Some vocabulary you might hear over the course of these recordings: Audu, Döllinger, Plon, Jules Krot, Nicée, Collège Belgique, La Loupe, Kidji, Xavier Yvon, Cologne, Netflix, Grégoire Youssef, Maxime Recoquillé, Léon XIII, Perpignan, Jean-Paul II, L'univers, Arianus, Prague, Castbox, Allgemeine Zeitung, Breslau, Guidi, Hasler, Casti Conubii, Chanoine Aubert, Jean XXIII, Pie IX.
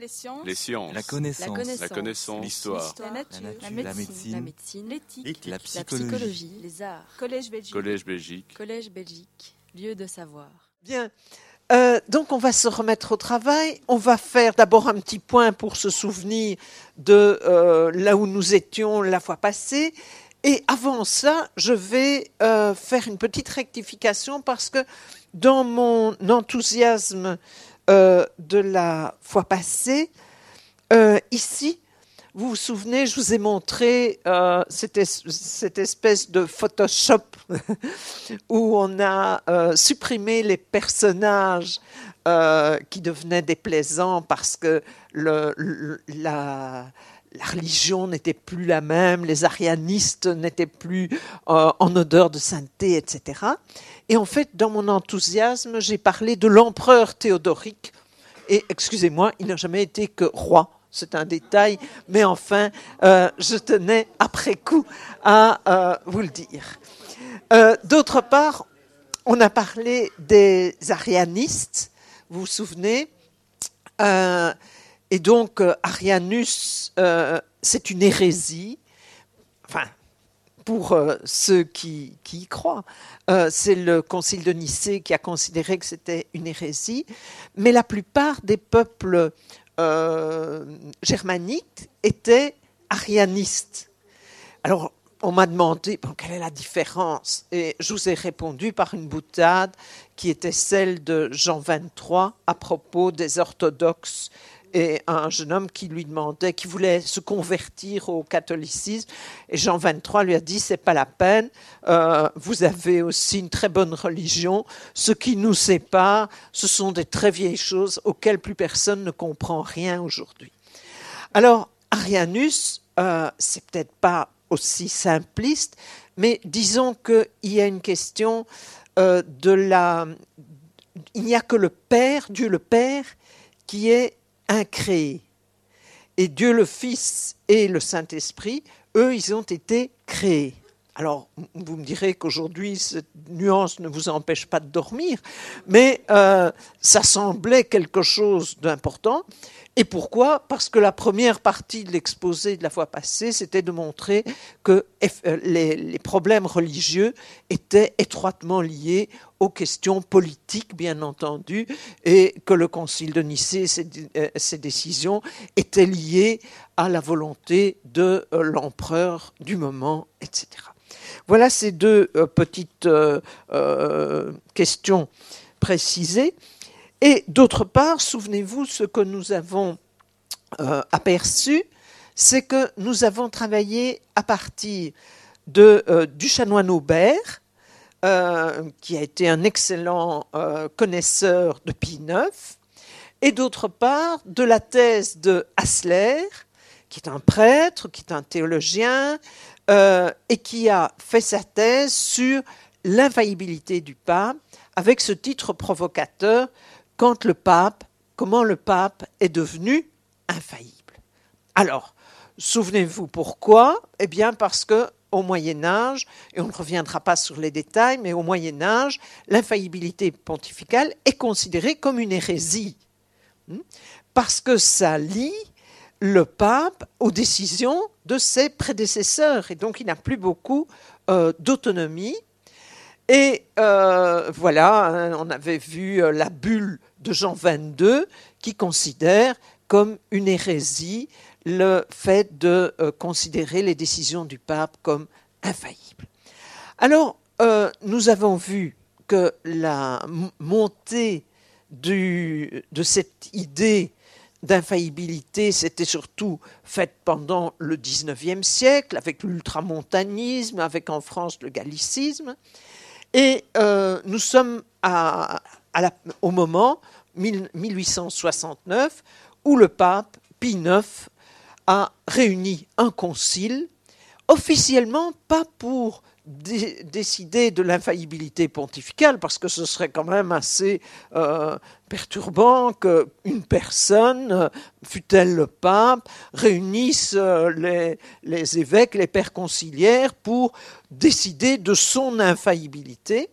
les sciences, la connaissance, l'histoire, la nature, la médecine, l'éthique, la psychologie, les arts, Collège Belgique, lieu de savoir. Bien. Donc on va se remettre au travail, on va faire d'abord un petit point pour se souvenir de là où nous étions la fois passée, et avant ça je vais faire une petite rectification parce que dans mon enthousiasme de la fois passée, ici vous vous souvenez, je vous ai montré cette espèce de Photoshop où on a supprimé les personnages qui devenaient déplaisants parce que la religion n'était plus la même, les arianistes n'étaient plus en odeur de sainteté, etc. Et en fait, dans mon enthousiasme, j'ai parlé de l'empereur Théodorique. Et excusez-moi, il n'a jamais été que roi. C'est un détail, mais enfin, je tenais après coup à vous le dire. D'autre part, on a parlé des arianistes, vous vous souvenez, et donc Arianus, c'est une hérésie, enfin, pour ceux qui y croient. C'est le concile de Nicée qui a considéré que c'était une hérésie, mais la plupart des peuples germanique était arianiste. Alors, on m'a demandé quelle est la différence, et je vous ai répondu par une boutade qui était celle de Jean XXIII à propos des orthodoxes et un jeune homme qui lui demandait, qui voulait se convertir au catholicisme, et Jean XXIII lui a dit « c'est pas la peine, vous avez aussi une très bonne religion, ce qui nous sépare, ce sont des très vieilles choses auxquelles plus personne ne comprend rien aujourd'hui ». Alors, Arianus, c'est peut-être pas aussi simpliste, mais disons qu'il y a une question il n'y a que le Père, Dieu le Père, qui est incréés. Et Dieu le Fils et le Saint-Esprit, eux, ils ont été créés. Alors, vous me direz qu'aujourd'hui, cette nuance ne vous empêche pas de dormir, mais ça semblait quelque chose d'important. Et pourquoi ? Parce que la première partie de l'exposé de la fois passée, c'était de montrer que les problèmes religieux étaient étroitement liés aux questions politiques, bien entendu, et que le Concile de Nicée, ses décisions, étaient liées à la volonté de l'empereur du moment, etc. Voilà ces deux petites questions précisées. Et d'autre part, souvenez-vous, ce que nous avons aperçu, c'est que nous avons travaillé à partir du Chanoine Aubert, qui a été un excellent connaisseur de Pie IX, et d'autre part, de la thèse de Hasler, qui est un prêtre, qui est un théologien, et qui a fait sa thèse sur l'infaillibilité du pape, avec ce titre provocateur, quand le pape, comment le pape est devenu infaillible. Alors, souvenez-vous pourquoi ? Eh bien parce qu'au Moyen-Âge, et on ne reviendra pas sur les détails, mais au Moyen-Âge, l'infaillibilité pontificale est considérée comme une hérésie, parce que ça lie le pape aux décisions de ses prédécesseurs, et donc il n'a plus beaucoup d'autonomie. Et voilà, on avait vu la bulle de Jean XXII qui considère comme une hérésie le fait de considérer les décisions du pape comme infaillibles. Alors, nous avons vu que la montée de cette idée d'infaillibilité, c'était surtout faite pendant le XIXe siècle, avec l'ultramontanisme, avec en France le gallicisme. Et nous sommes au moment 1869 où le pape Pie IX a réuni un concile, officiellement pas pour décider de l'infaillibilité pontificale, parce que ce serait quand même assez perturbant qu'une personne, fût-elle le pape, réunisse les évêques, les pères conciliaires pour décider de son infaillibilité.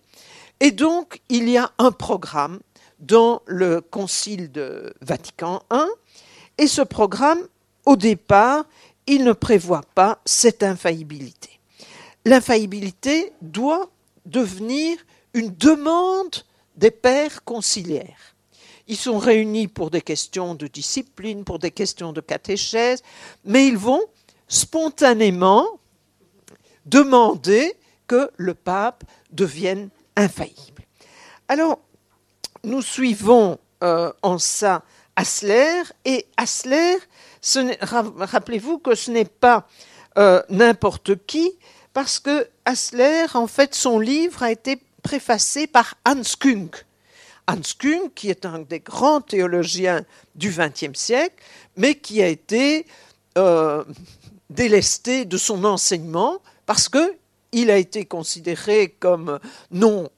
Et donc, il y a un programme dans le concile de Vatican I Et ce programme, au départ, il ne prévoit pas cette infaillibilité. L'infaillibilité doit devenir une demande des pères conciliaires. Ils sont réunis pour des questions de discipline, pour des questions de catéchèse, mais ils vont spontanément demander que le pape devienne infaillible. Alors, nous suivons en ça Hasler, et Hasler, rappelez-vous que ce n'est pas n'importe qui, parce que Hasler, en fait, son livre a été préfacé par Hans Küng. Hans Küng, qui est un des grands théologiens du XXe siècle, mais qui a été délesté de son enseignement parce qu'il a été considéré comme non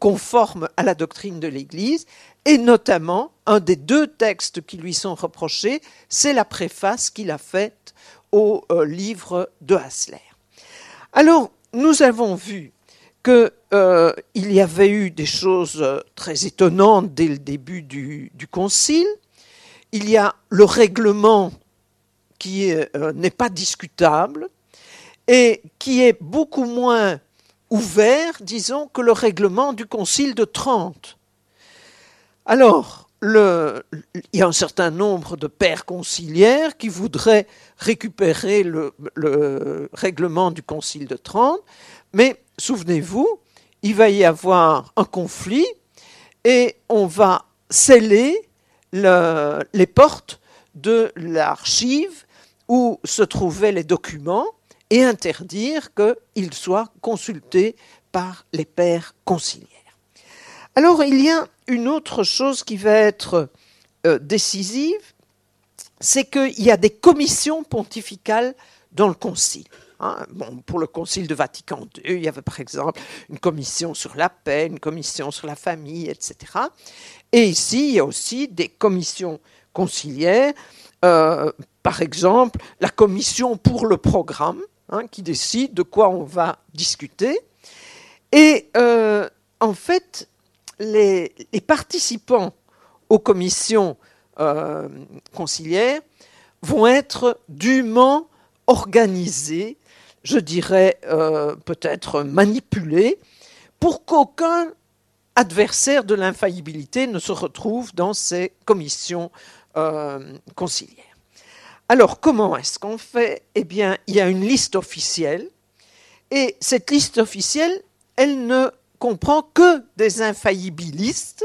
conforme à la doctrine de l'Église, et notamment, un des deux textes qui lui sont reprochés, c'est la préface qu'il a faite au livre de Hasler. Alors, nous avons vu qu'il y avait eu des choses très étonnantes dès le début du Concile. Il y a le règlement qui n'est pas discutable et qui est beaucoup moins ouvert, disons, que le règlement du Concile de Trente. Alors, il y a un certain nombre de pères conciliaires qui voudraient récupérer le règlement du Concile de Trente, mais souvenez-vous, il va y avoir un conflit et on va sceller les portes de l'archive où se trouvaient les documents et interdire qu'ils soient consultés par les pères conciliaires. Alors, il y a une autre chose qui va être décisive, c'est qu'il y a des commissions pontificales dans le concile. Hein, bon, pour le concile de Vatican II, il y avait par exemple une commission sur la paix, une commission sur la famille, etc. Et ici, il y a aussi des commissions conciliaires, par exemple la commission pour le programme, hein, qui décide de quoi on va discuter. Et en fait, les participants aux commissions conciliaires vont être dûment organisés, je dirais peut-être manipulés, pour qu'aucun adversaire de l'infaillibilité ne se retrouve dans ces commissions conciliaires. Alors, comment est-ce qu'on fait ? Eh bien, il y a une liste officielle, et cette liste officielle, elle ne comprend que des infaillibilistes,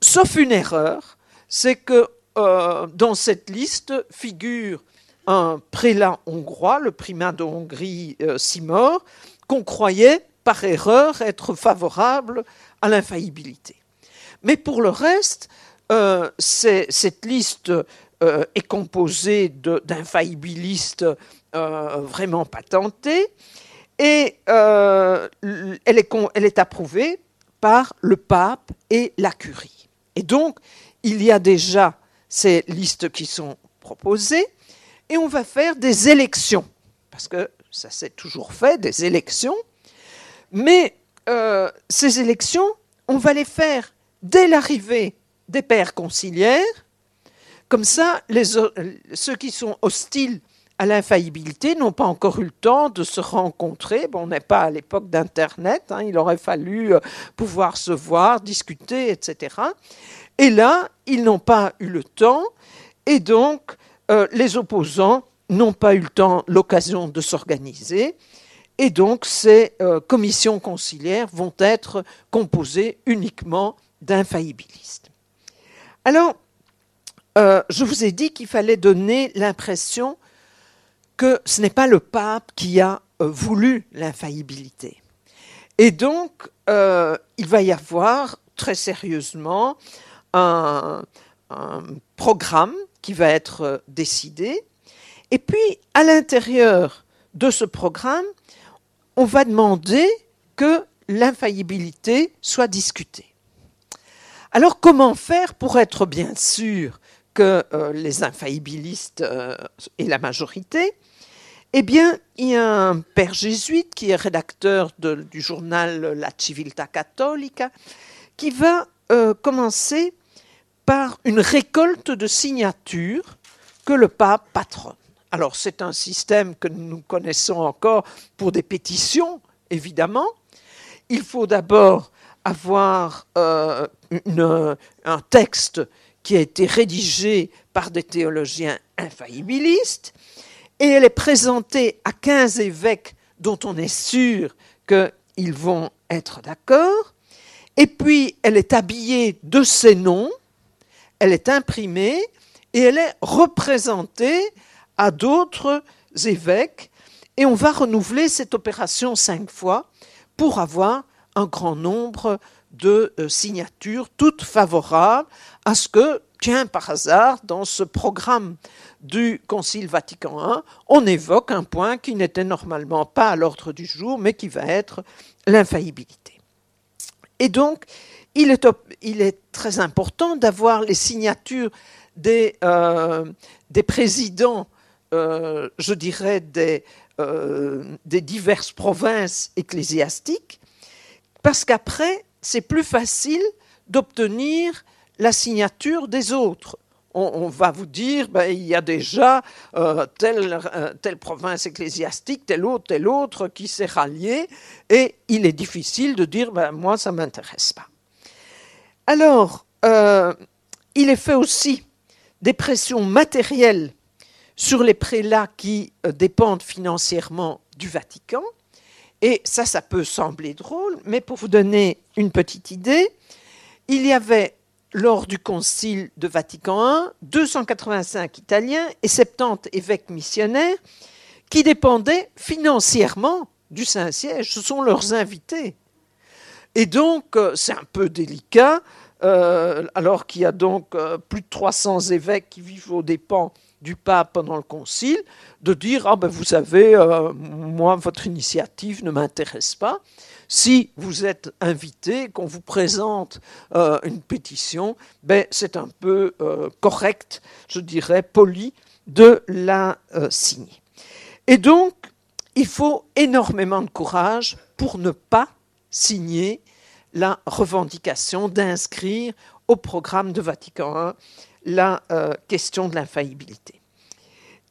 sauf une erreur, c'est que dans cette liste figure un prélat hongrois, le primat de Hongrie, Simor, qu'on croyait par erreur être favorable à l'infaillibilité. Mais pour le reste, cette liste est composée d'infaillibilistes vraiment patentés, et elle est approuvée par le pape et la curie. Et donc, il y a déjà ces listes qui sont proposées, et on va faire des élections, parce que ça s'est toujours fait, des élections, mais ces élections, on va les faire dès l'arrivée des pères conciliaires, comme ça, ceux qui sont hostiles à l'infaillibilité n'ont pas encore eu le temps de se rencontrer. Bon, on n'est pas à l'époque d'Internet, hein, il aurait fallu pouvoir se voir, discuter, etc. Et là, ils n'ont pas eu le temps, et donc les opposants n'ont pas eu le temps, l'occasion de s'organiser, et donc ces commissions conciliaires vont être composées uniquement d'infaillibilistes. Alors, je vous ai dit qu'il fallait donner l'impression que ce n'est pas le pape qui a voulu l'infaillibilité. Et donc, il va y avoir très sérieusement un programme qui va être décidé. Et puis, à l'intérieur de ce programme, on va demander que l'infaillibilité soit discutée. Alors, comment faire pour être bien sûr que les infaillibilistes et la majorité? Eh bien, il y a un père jésuite qui est rédacteur du journal La Civiltà Cattolica qui va commencer par une récolte de signatures que le pape patronne. Alors c'est un système que nous connaissons encore pour des pétitions, évidemment. Il faut d'abord avoir un texte qui a été rédigé par des théologiens infaillibilistes, et elle est présentée à 15 évêques dont on est sûr qu'ils vont être d'accord. Et puis, elle est habillée de ses noms, elle est imprimée et elle est représentée à d'autres évêques. Et on va renouveler cette opération 5 fois pour avoir un grand nombre de signatures, toutes favorables à ce que, tiens, par hasard, dans ce programme du Concile Vatican I, on évoque un point qui n'était normalement pas à l'ordre du jour, mais qui va être l'infaillibilité. Et donc, il est très important d'avoir les signatures des présidents, je dirais, des diverses provinces ecclésiastiques, parce qu'après, c'est plus facile d'obtenir la signature des autres. On va vous dire, ben, il y a déjà telle province ecclésiastique, telle autre qui s'est ralliée, et il est difficile de dire, ben, moi, ça ne m'intéresse pas. Alors, il est fait aussi des pressions matérielles sur les prélats qui dépendent financièrement du Vatican, et ça peut sembler drôle, mais pour vous donner une petite idée, il y avait, lors du Concile de Vatican I, 285 Italiens et 70 évêques missionnaires qui dépendaient financièrement du Saint-Siège. Ce sont leurs invités. Et donc, c'est un peu délicat, alors qu'il y a donc plus de 300 évêques qui vivent aux dépens du pape pendant le Concile, de dire « Ah ben vous savez, moi, votre initiative ne m'intéresse pas ». Si vous êtes invité, qu'on vous présente une pétition, ben, c'est un peu correct, je dirais, poli, de la signer. Et donc, il faut énormément de courage pour ne pas signer la revendication d'inscrire au programme de Vatican I la question de l'infaillibilité.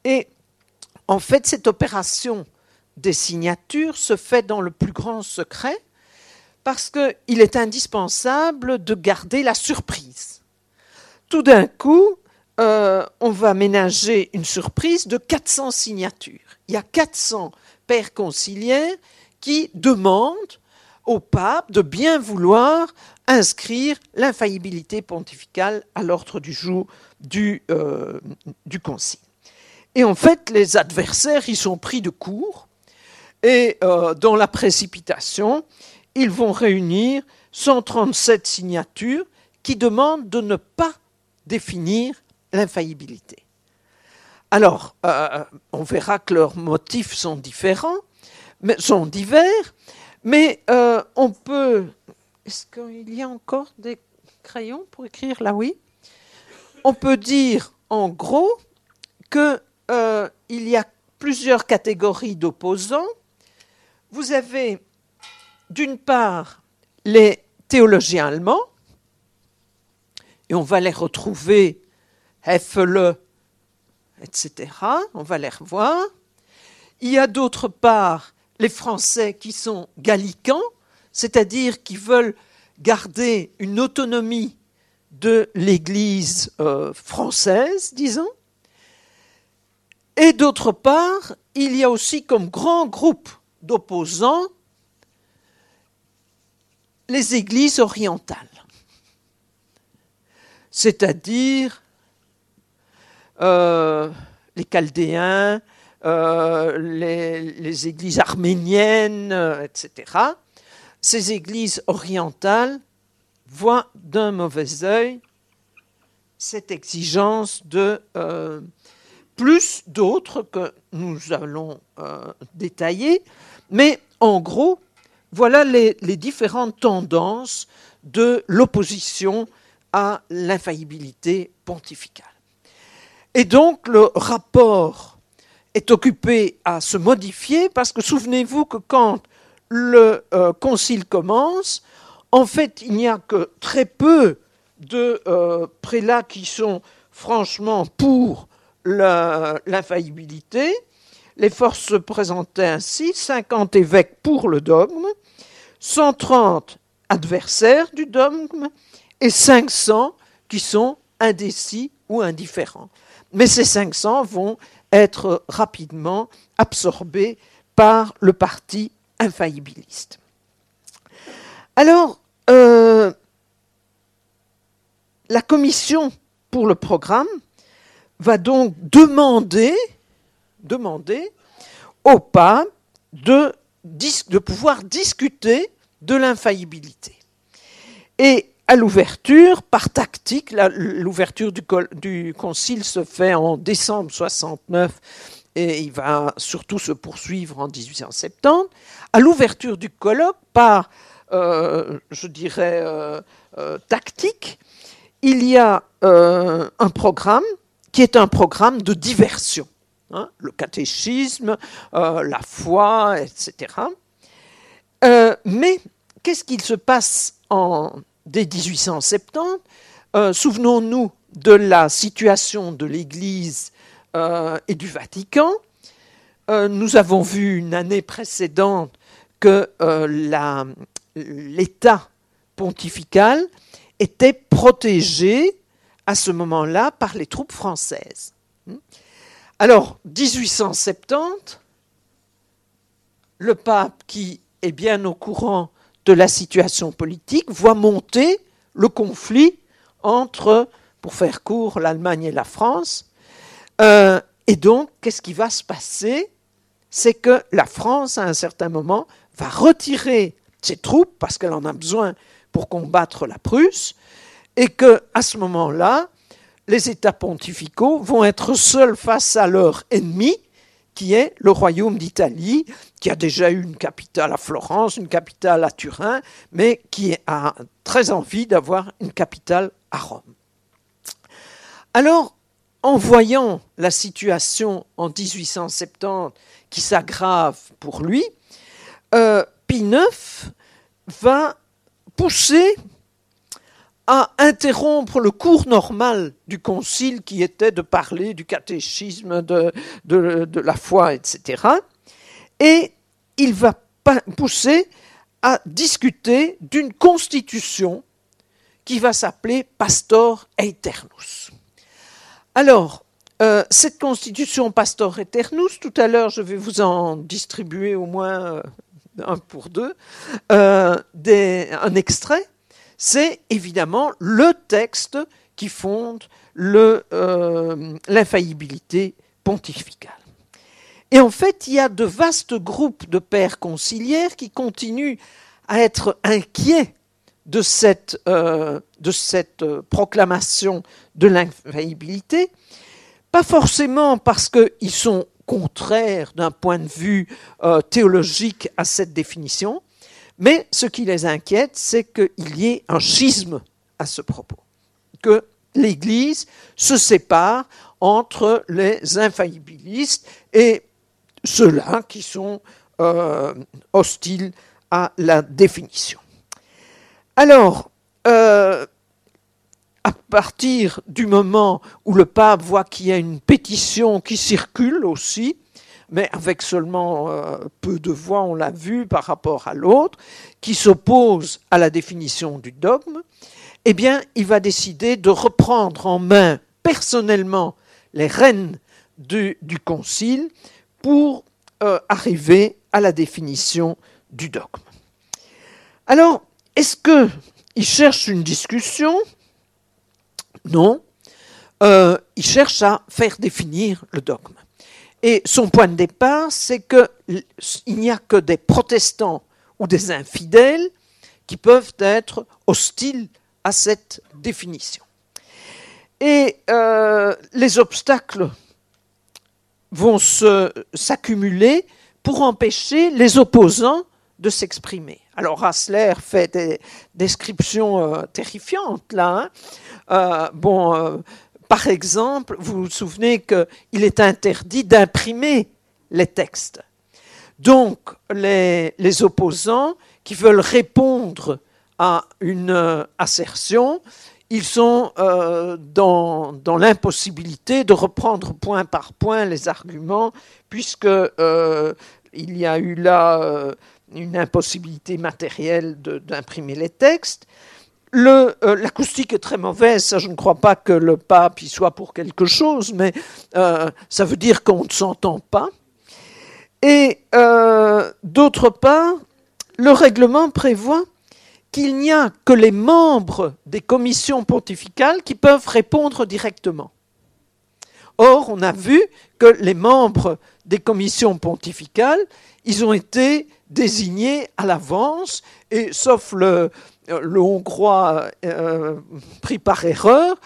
Et en fait, cette opération des signatures se fait dans le plus grand secret parce qu'il est indispensable de garder la surprise. Tout d'un coup, on va ménager une surprise de 400 signatures. Il y a 400 pères conciliaires qui demandent au pape de bien vouloir inscrire l'infaillibilité pontificale à l'ordre du jour du concile. Et en fait, les adversaires y sont pris de court. Et dans la précipitation, ils vont réunir 137 signatures qui demandent de ne pas définir l'infaillibilité. Alors, on verra que leurs motifs sont différents, mais sont divers, mais on peut... Est-ce qu'il y a encore des crayons pour écrire là? Oui. On peut dire, en gros, qu'il y a plusieurs catégories d'opposants. Vous avez d'une part les théologiens allemands, et on va les retrouver, Hefele, etc., on va les revoir. Il y a d'autre part les Français qui sont gallicans, c'est-à-dire qui veulent garder une autonomie de l'Église française, disons. Et d'autre part, il y a aussi comme grand groupe d'opposants les églises orientales, c'est-à-dire les chaldéens, les églises arméniennes, etc. Ces églises orientales voient d'un mauvais œil cette exigence de... plus d'autres que nous allons détailler, mais en gros, voilà les différentes tendances de l'opposition à l'infaillibilité pontificale. Et donc, le rapport est occupé à se modifier, parce que souvenez-vous que quand le concile commence, en fait, il n'y a que très peu de prélats qui sont franchement pour l'infaillibilité. Les forces se présentaient ainsi, 50 évêques pour le dogme, 130 adversaires du dogme et 500 qui sont indécis ou indifférents. Mais ces 500 vont être rapidement absorbés par le parti infaillibiliste. Alors, la commission pour le programme va donc demander au pape de pouvoir discuter de l'infaillibilité. Et à l'ouverture, par tactique, l'ouverture du concile se fait en décembre 69 et il va surtout se poursuivre en 1870. À l'ouverture du colloque, par, tactique, il y a un programme qui est un programme de diversion. Hein, le catéchisme, la foi, etc. Mais qu'est-ce qu'il se passe dès 1870 ? Souvenons-nous de la situation de l'Église et du Vatican. Nous avons vu une année précédente que l'État pontifical était protégé à ce moment-là par les troupes françaises. Alors, 1870, le pape, qui est bien au courant de la situation politique, voit monter le conflit entre, pour faire court, l'Allemagne et la France. Et donc, qu'est-ce qui va se passer ? C'est que la France, à un certain moment, va retirer ses troupes, parce qu'elle en a besoin pour combattre la Prusse, et qu'à ce moment-là, les États pontificaux vont être seuls face à leur ennemi, qui est le royaume d'Italie, qui a déjà eu une capitale à Florence, une capitale à Turin, mais qui a très envie d'avoir une capitale à Rome. Alors, en voyant la situation en 1870 qui s'aggrave pour lui, Pie IX va pousser à interrompre le cours normal du concile qui était de parler du catéchisme, de la foi, etc. Et il va pousser à discuter d'une constitution qui va s'appeler Pastor Eternus. Alors, cette constitution Pastor Eternus, tout à l'heure je vais vous en distribuer au moins un pour deux, un extrait. C'est évidemment le texte qui fonde l'infaillibilité pontificale. Et en fait, il y a de vastes groupes de pères conciliaires qui continuent à être inquiets de cette proclamation de l'infaillibilité, pas forcément parce qu'ils sont contraires d'un point de vue théologique à cette définition, mais ce qui les inquiète, c'est qu'il y ait un schisme à ce propos, que l'Église se sépare entre les infaillibilistes et ceux-là qui sont hostiles à la définition. Alors, à partir du moment où le pape voit qu'il y a une pétition qui circule aussi, mais avec seulement peu de voix, on l'a vu, par rapport à l'autre, qui s'oppose à la définition du dogme, eh bien, il va décider de reprendre en main personnellement les rênes du concile pour arriver à la définition du dogme. Alors, est-ce qu'il cherche une discussion ? Non. Il cherche à faire définir le dogme. Et son point de départ, c'est qu'il n'y a que des protestants ou des infidèles qui peuvent être hostiles à cette définition. Et les obstacles vont s'accumuler pour empêcher les opposants de s'exprimer. Alors Hasler fait des descriptions terrifiantes là. Par exemple, vous vous souvenez qu'il est interdit d'imprimer les textes. Donc, les opposants qui veulent répondre à une assertion, ils sont dans l'impossibilité de reprendre point par point les arguments, puisque il y a eu là une impossibilité matérielle d'imprimer les textes. L'acoustique est très mauvaise, ça, je ne crois pas que le pape y soit pour quelque chose, mais ça veut dire qu'on ne s'entend pas. Et d'autre part, le règlement prévoit qu'il n'y a que les membres des commissions pontificales qui peuvent répondre directement. Or, on a vu que les membres des commissions pontificales, ils ont été désignés à l'avance, et sauf le Hongrois pris par erreur,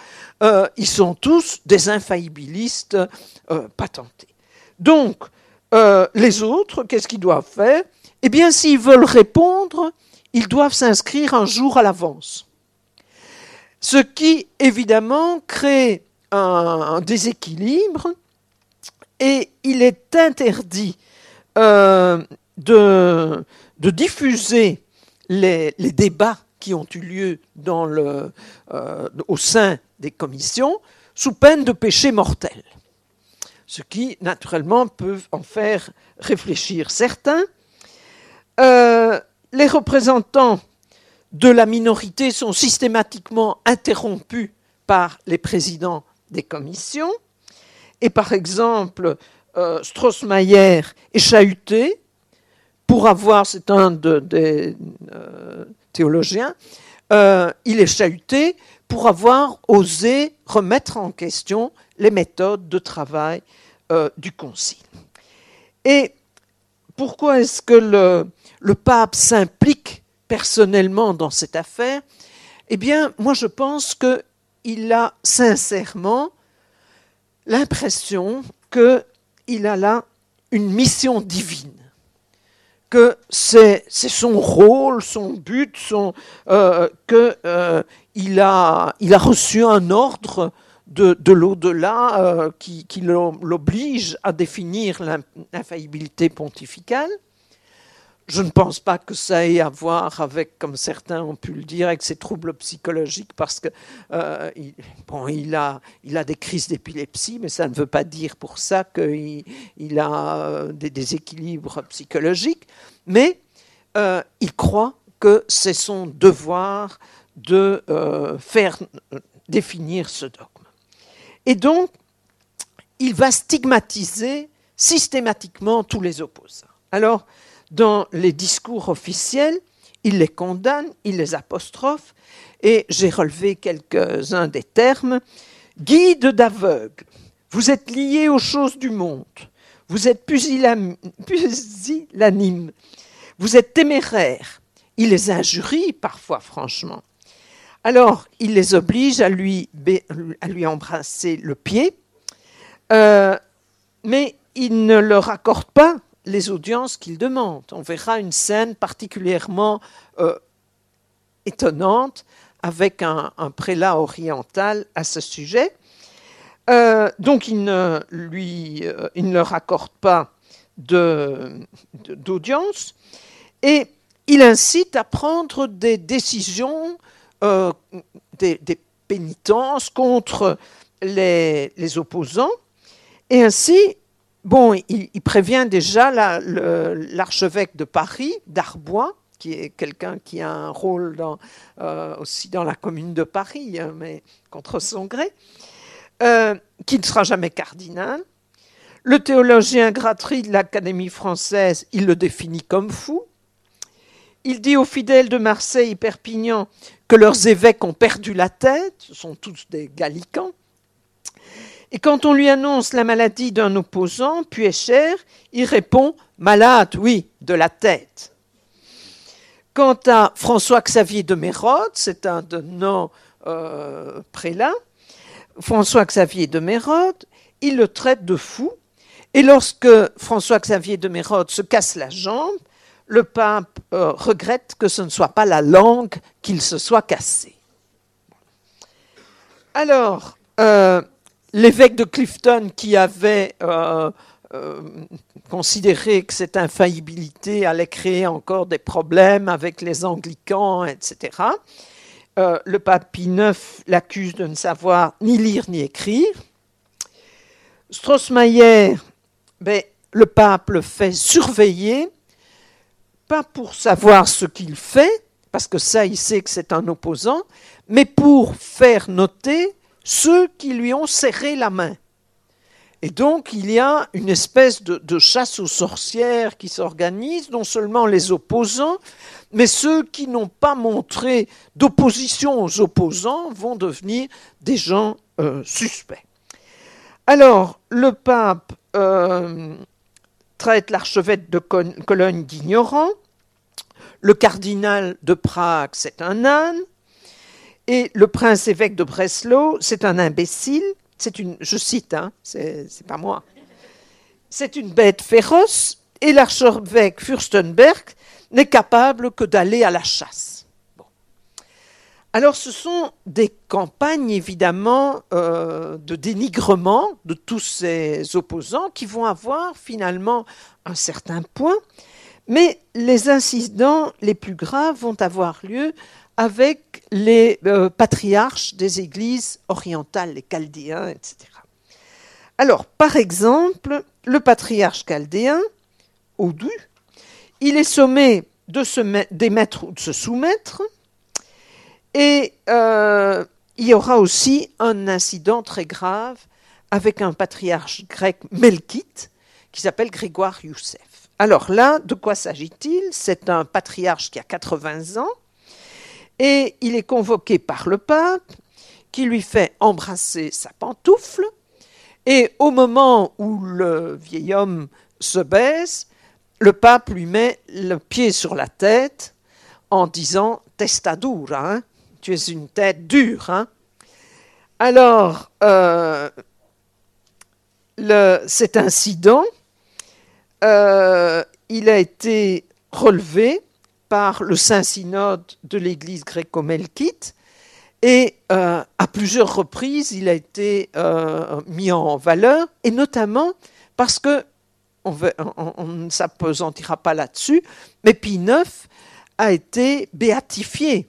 ils sont tous des infaillibilistes patentés. Donc, les autres, qu'est-ce qu'ils doivent faire ? Eh bien, s'ils veulent répondre, ils doivent s'inscrire un jour à l'avance. Ce qui, évidemment, crée un déséquilibre, et il est interdit de diffuser les débats qui ont eu lieu au sein des commissions sous peine de péché mortel. Ce qui, naturellement, peut en faire réfléchir certains. Les représentants de la minorité sont systématiquement interrompus par les présidents des commissions. Et par exemple, Strossmayer est chahuté pour avoir, c'est un des théologiens, il est chahuté pour avoir osé remettre en question les méthodes de travail du Concile. Et pourquoi est-ce que le pape s'implique personnellement dans cette affaire? Eh bien, moi, je pense qu'il a sincèrement l'impression qu'il a là une mission divine, que c'est son rôle, son but, qu'il a reçu un ordre de l'au-delà qui l'oblige à définir l'infaillibilité pontificale. Je ne pense pas que ça ait à voir avec, comme certains ont pu le dire, avec ses troubles psychologiques, parce que il a des crises d'épilepsie, mais ça ne veut pas dire pour ça qu'il a des déséquilibres psychologiques. Mais il croit que c'est son devoir de faire définir ce dogme. Et donc, il va stigmatiser systématiquement tous les opposants. Alors, dans les discours officiels, il les condamne, il les apostrophe, et j'ai relevé quelques-uns des termes. Guide d'aveugle, vous êtes liés aux choses du monde, vous êtes pusillanime, vous êtes téméraire. Il les injurie parfois, franchement. Alors, il les oblige à lui embrasser le pied, mais il ne leur accorde pas les audiences qu'il demande. On verra une scène particulièrement étonnante avec un prélat oriental à ce sujet. Donc, il ne leur accorde pas d'audience, et il incite à prendre des décisions, des pénitences contre les opposants, et ainsi... Bon, il prévient déjà l'archevêque de Paris, Darboy, qui est quelqu'un qui a un rôle aussi dans la commune de Paris, hein, mais contre son gré, qui ne sera jamais cardinal. Le théologien Gratry de l'Académie française, il le définit comme fou. Il dit aux fidèles de Marseille et Perpignan que leurs évêques ont perdu la tête, ce sont tous des gallicans. Et quand on lui annonce la maladie d'un opposant, puéchère, il répond « malade, oui, de la tête ». Quant à François Xavier de Mérode, c'est un de nos prélats, François Xavier de Mérode, il le traite de fou. Et lorsque François Xavier de Mérode se casse la jambe, le pape regrette que ce ne soit pas la langue qu'il se soit cassée. Alors... L'évêque de Clifton, qui avait considéré que cette infaillibilité allait créer encore des problèmes avec les anglicans, etc., le pape Pie IX l'accuse de ne savoir ni lire ni écrire. Strossmayer, le pape le fait surveiller, pas pour savoir ce qu'il fait, parce que ça, il sait que c'est un opposant, mais pour faire noter ceux qui lui ont serré la main. Et donc, il y a une espèce de chasse aux sorcières qui s'organise, non seulement les opposants, mais ceux qui n'ont pas montré d'opposition aux opposants vont devenir des gens suspects. Alors, le pape traite l'archevêque de Cologne d'ignorant, le cardinal de Prague, c'est un âne, et le prince évêque de Breslau, c'est un imbécile. Je cite, c'est pas moi. C'est une bête féroce et l'archevêque Fürstenberg n'est capable que d'aller à la chasse. Bon. Alors, ce sont des campagnes, évidemment, de dénigrement de tous ces opposants qui vont avoir finalement un certain point, mais les incidents les plus graves vont avoir lieu avec les patriarches des églises orientales, les chaldéens, etc. Alors, par exemple, le patriarche chaldéen, Audu, il est sommé d'émettre ou de se soumettre, et il y aura aussi un incident très grave avec un patriarche grec melkite qui s'appelle Grégoire Youssef. Alors là, de quoi s'agit-il ? C'est un patriarche qui a 80 ans, et il est convoqué par le pape, qui lui fait embrasser sa pantoufle. Et au moment où le vieil homme se baisse, le pape lui met le pied sur la tête en disant « Testa dura, hein? Tu es une tête dure. Hein? » Alors, cet incident, il a été relevé par le Saint-Synode de l'Église gréco-melkite, et à plusieurs reprises, il a été mis en valeur, et notamment parce que, on ne s'apesantira pas là-dessus, mais Pie IX a été béatifié.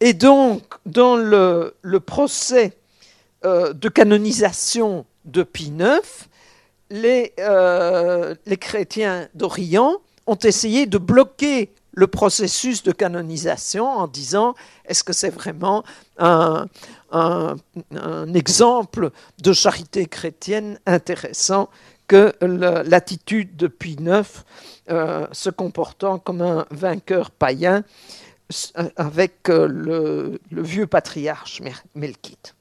Et donc, dans le procès de canonisation de Pie IX, les chrétiens d'Orient ont essayé de bloquer le processus de canonisation en disant « Est-ce que c'est vraiment un exemple de charité chrétienne intéressant que l'attitude de Pie IX se comportant comme un vainqueur païen avec le vieux patriarche melkite ?»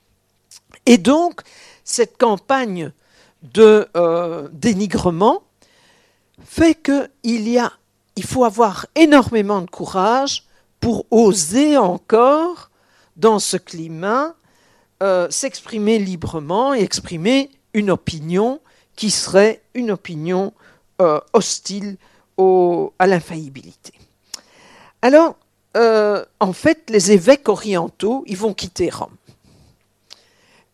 Et donc, cette campagne de dénigrement fait qu'il faut avoir énormément de courage pour oser encore, dans ce climat, s'exprimer librement et exprimer une opinion qui serait une opinion hostile à l'infaillibilité. Alors, en fait, les évêques orientaux, ils vont quitter Rome.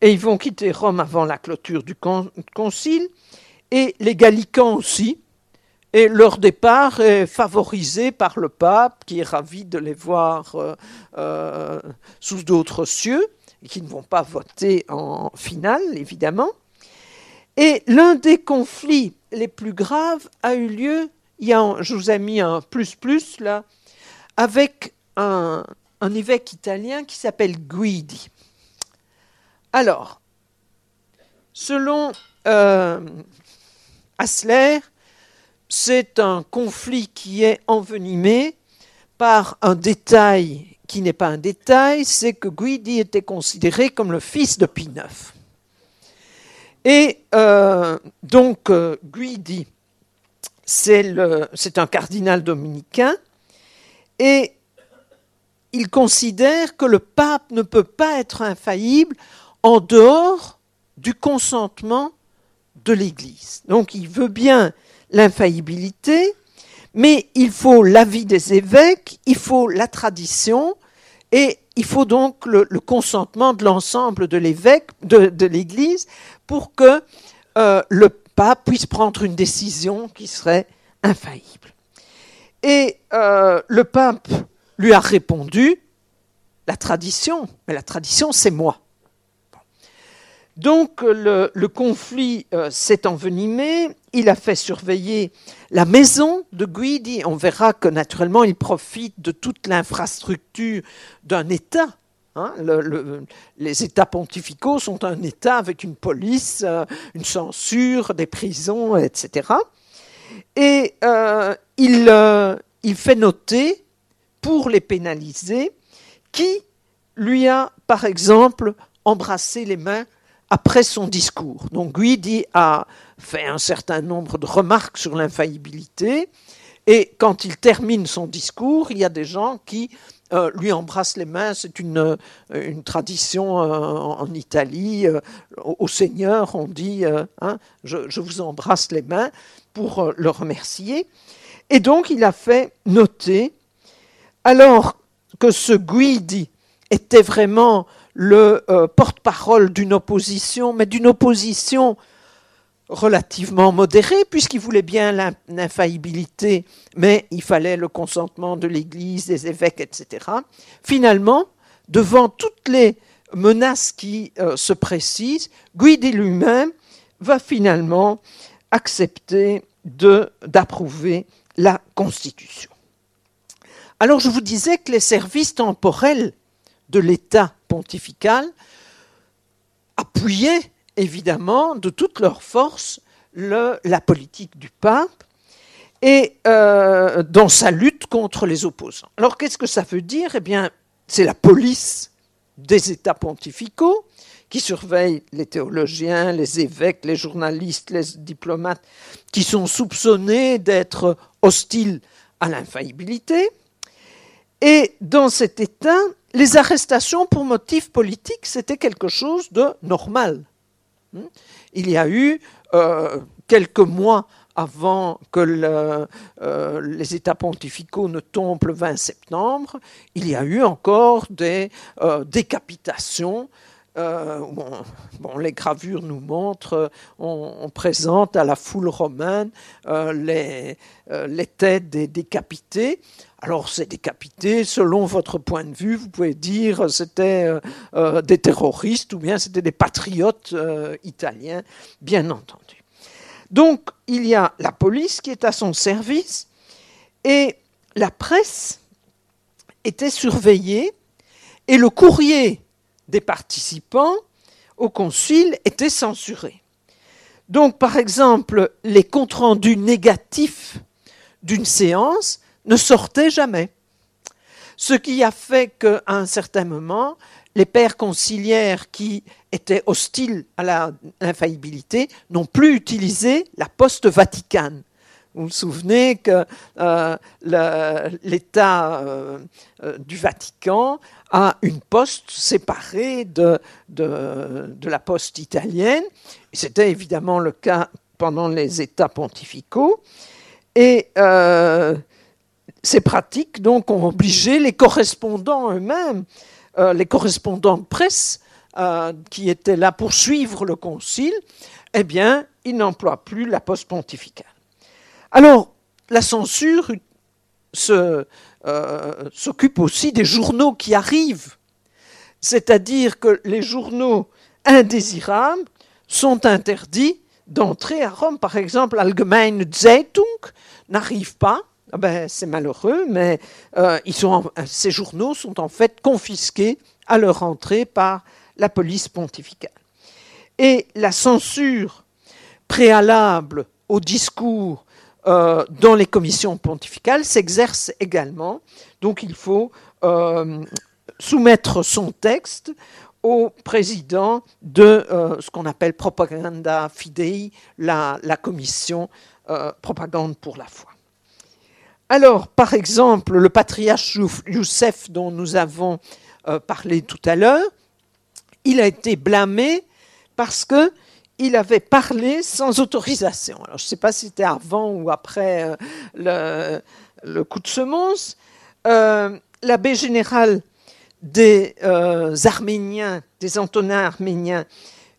Et ils vont quitter Rome avant la clôture du concile, et les Gallicans aussi. Et leur départ est favorisé par le pape, qui est ravi de les voir sous d'autres cieux, et qui ne vont pas voter en finale, évidemment. Et l'un des conflits les plus graves a eu lieu, je vous ai mis un plus là, avec un évêque italien qui s'appelle Guidi. Alors, selon Hasler, c'est un conflit qui est envenimé par un détail qui n'est pas un détail, c'est que Guidi était considéré comme le fils de Pie IX. Et donc Guidi, c'est un cardinal dominicain, et il considère que le pape ne peut pas être infaillible en dehors du consentement de l'Église. Donc il veut bien l'infaillibilité, mais il faut l'avis des évêques, il faut la tradition, et il faut donc le consentement de l'ensemble de l'Église pour que le pape puisse prendre une décision qui serait infaillible. Et le pape lui a répondu la tradition, mais la tradition, c'est moi. Donc le conflit s'est envenimé, il a fait surveiller la maison de Guidi. On verra que naturellement il profite de toute l'infrastructure d'un État. Hein, les États pontificaux sont un État avec une police, une censure, des prisons, etc. Et il fait noter, pour les pénaliser, qui lui a, par exemple, embrassé les mains après son discours. Donc Guidi a fait un certain nombre de remarques sur l'infaillibilité, et quand il termine son discours, il y a des gens qui lui embrassent les mains. C'est une tradition en Italie. Au Seigneur, on dit hein, « je vous embrasse les mains » pour le remercier. Et donc il a fait noter, alors que ce Guidi était vraiment le porte-parole d'une opposition, mais d'une opposition relativement modérée, puisqu'il voulait bien l'infaillibilité, mais il fallait le consentement de l'Église, des évêques, etc. Finalement, devant toutes les menaces qui se précisent, Guidi lui-même va finalement accepter d'approuver la Constitution. Alors, je vous disais que les services temporels de l'État pontifical appuyaient évidemment de toutes leurs forces la politique du pape et dans sa lutte contre les opposants. Alors qu'est-ce que ça veut dire ? Eh bien, c'est la police des États pontificaux qui surveille les théologiens, les évêques, les journalistes, les diplomates qui sont soupçonnés d'être hostiles à l'infaillibilité. Et dans cet État, les arrestations pour motifs politiques, c'était quelque chose de normal. Il y a eu, quelques mois avant que les États pontificaux ne tombent le 20 septembre, il y a eu encore des décapitations. Les gravures nous montrent, on présente à la foule romaine les têtes des décapités. Alors, ces décapités, selon votre point de vue, vous pouvez dire c'était des terroristes ou bien c'était des patriotes italiens, bien entendu. Donc, il y a la police qui est à son service et la presse était surveillée et le courrier des participants au concile était censuré. Donc, par exemple, les comptes rendus négatifs d'une séance ne sortait jamais. Ce qui a fait qu'à un certain moment, les pères conciliaires qui étaient hostiles à l'infaillibilité n'ont plus utilisé la poste vaticane. Vous vous souvenez que l'État du Vatican a une poste séparée de la poste italienne. Et c'était évidemment le cas pendant les États pontificaux. Et ces pratiques donc ont obligé les correspondants eux-mêmes, les correspondants de presse qui étaient là pour suivre le concile, eh bien, ils n'emploient plus la poste pontificale. Alors, la censure s'occupe aussi des journaux qui arrivent, c'est-à-dire que les journaux indésirables sont interdits d'entrer à Rome. Par exemple, Allgemeine Zeitung n'arrive pas. Ben, c'est malheureux, mais ces journaux sont en fait confisqués à leur entrée par la police pontificale. Et la censure préalable au discours dans les commissions pontificales s'exerce également. Donc il faut soumettre son texte au président de ce qu'on appelle Propaganda Fidei, la commission propagande pour la foi. Alors, par exemple, le patriarche Youssef, dont nous avons parlé tout à l'heure, il a été blâmé parce qu'il avait parlé sans autorisation. Alors, je ne sais pas si c'était avant ou après le coup de semonce. L'abbé général des Arméniens, des Antonins arméniens,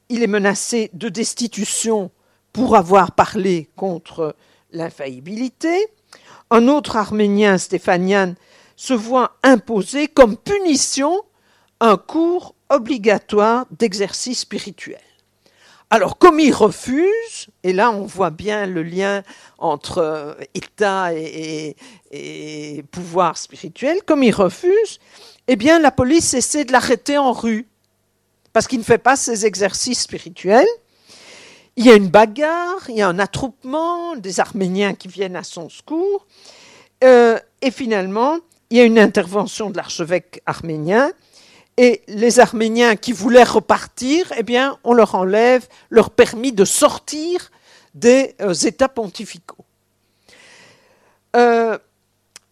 il est menacé de destitution pour avoir parlé contre l'infaillibilité. Un autre Arménien, Stéphanian, se voit imposer comme punition un cours obligatoire d'exercice spirituel. Alors, comme il refuse, et là on voit bien le lien entre État et pouvoir spirituel, comme il refuse, eh bien la police essaie de l'arrêter en rue, parce qu'il ne fait pas ses exercices spirituels. Il y a une bagarre, il y a un attroupement, des Arméniens qui viennent à son secours, et finalement, il y a une intervention de l'archevêque arménien. Et les Arméniens qui voulaient repartir, eh bien, on leur enlève leur permis de sortir des États pontificaux.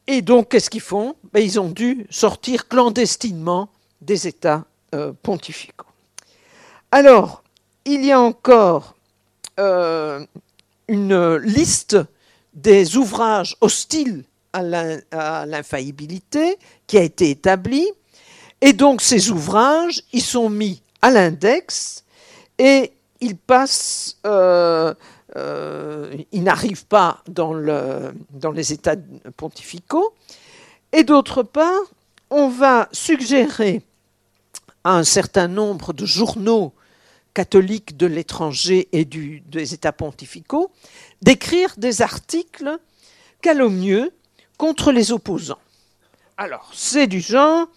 Et donc, qu'est-ce qu'ils font ? Ben, ils ont dû sortir clandestinement des États pontificaux. Alors, il y a encore une liste des ouvrages hostiles à l'infaillibilité qui a été établie. Et donc, ces ouvrages, ils sont mis à l'index et ils passent, ils n'arrivent pas dans les États pontificaux. Et d'autre part, on va suggérer à un certain nombre de journaux catholiques de l'étranger et des États pontificaux d'écrire des articles calomnieux contre les opposants. Alors, c'est du genre...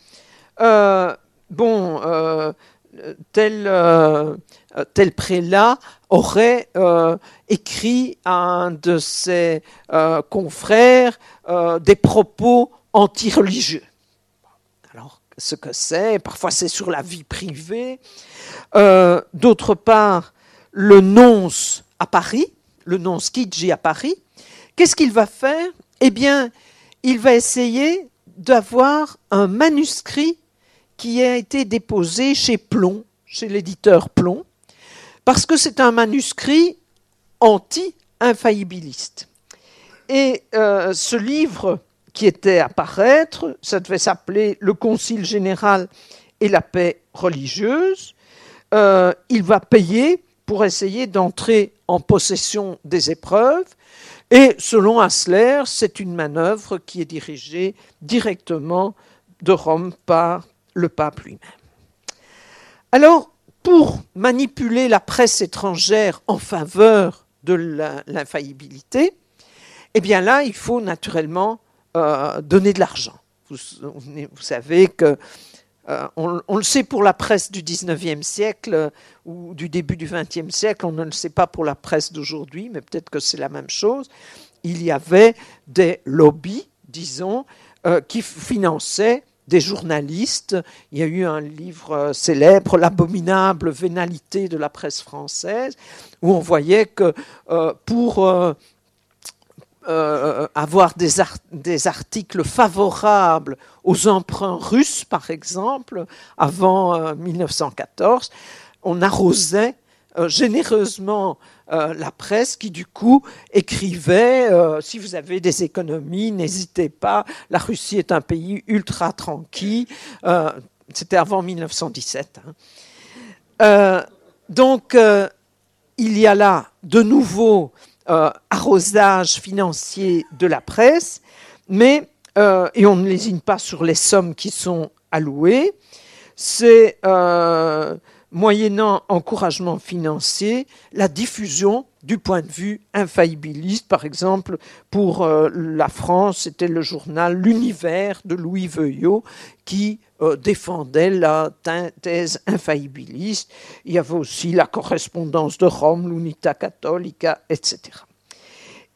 tel prélat aurait écrit à un de ses confrères des propos anti-religieux. Alors, ce que c'est, parfois c'est sur la vie privée. D'autre part, le nonce à Paris, le nonce Kidji à Paris, qu'est-ce qu'il va faire ? Eh bien, il va essayer d'avoir un manuscrit qui a été déposé chez Plon, chez l'éditeur Plon, parce que c'est un manuscrit anti-infaillibiliste. Et ce livre qui était à paraître, ça devait s'appeler « Le Concile général et la paix religieuse », il va payer pour essayer d'entrer en possession des épreuves. Et selon Hasler, c'est une manœuvre qui est dirigée directement de Rome par le pape lui-même. Alors, pour manipuler la presse étrangère en faveur de l'infaillibilité, eh bien là, il faut naturellement donner de l'argent. Vous savez que, on le sait pour la presse du XIXe siècle ou du début du XXe siècle, on ne le sait pas pour la presse d'aujourd'hui, mais peut-être que c'est la même chose. Il y avait des lobbies, disons, qui finançaient des journalistes. Il y a eu un livre célèbre, « L'abominable vénalité de la presse française », où on voyait que pour avoir des articles favorables aux emprunts russes, par exemple, avant 1914, on arrosait généreusement la presse qui, du coup, écrivait « Si vous avez des économies, n'hésitez pas, la Russie est un pays ultra tranquille ». C'était avant 1917. Donc, il y a là, de nouveau, arrosage financier de la presse, mais, et on ne lésine pas sur les sommes qui sont allouées, c'est moyennant encouragement financier, la diffusion du point de vue infaillibiliste. Par exemple, pour la France, c'était le journal L'Univers de Louis Veuillot qui défendait la thèse infaillibiliste. Il y avait aussi la correspondance de Rome, l'Unità Cattolica, etc.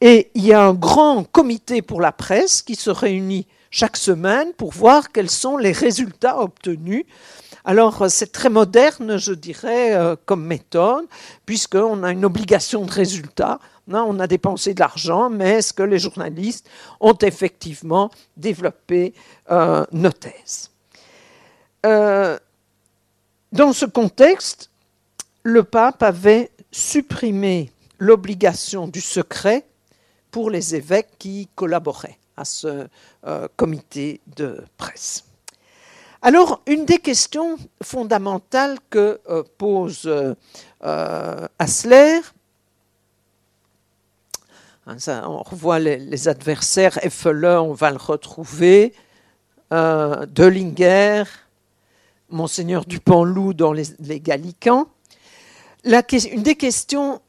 Et il y a un grand comité pour la presse qui se réunit chaque semaine pour voir quels sont les résultats obtenus. Alors, c'est très moderne, je dirais, comme méthode, puisqu'on a une obligation de résultat. On a dépensé de l'argent, mais est-ce que les journalistes ont effectivement développé nos thèses ? Dans ce contexte, le pape avait supprimé l'obligation du secret pour les évêques qui collaboraient à ce comité de presse. Alors, une des questions fondamentales que pose Hasler, on revoit les adversaires, Hefele, on va le retrouver, Döllinger, Monseigneur Dupanloup dans les Gallicans, une des questions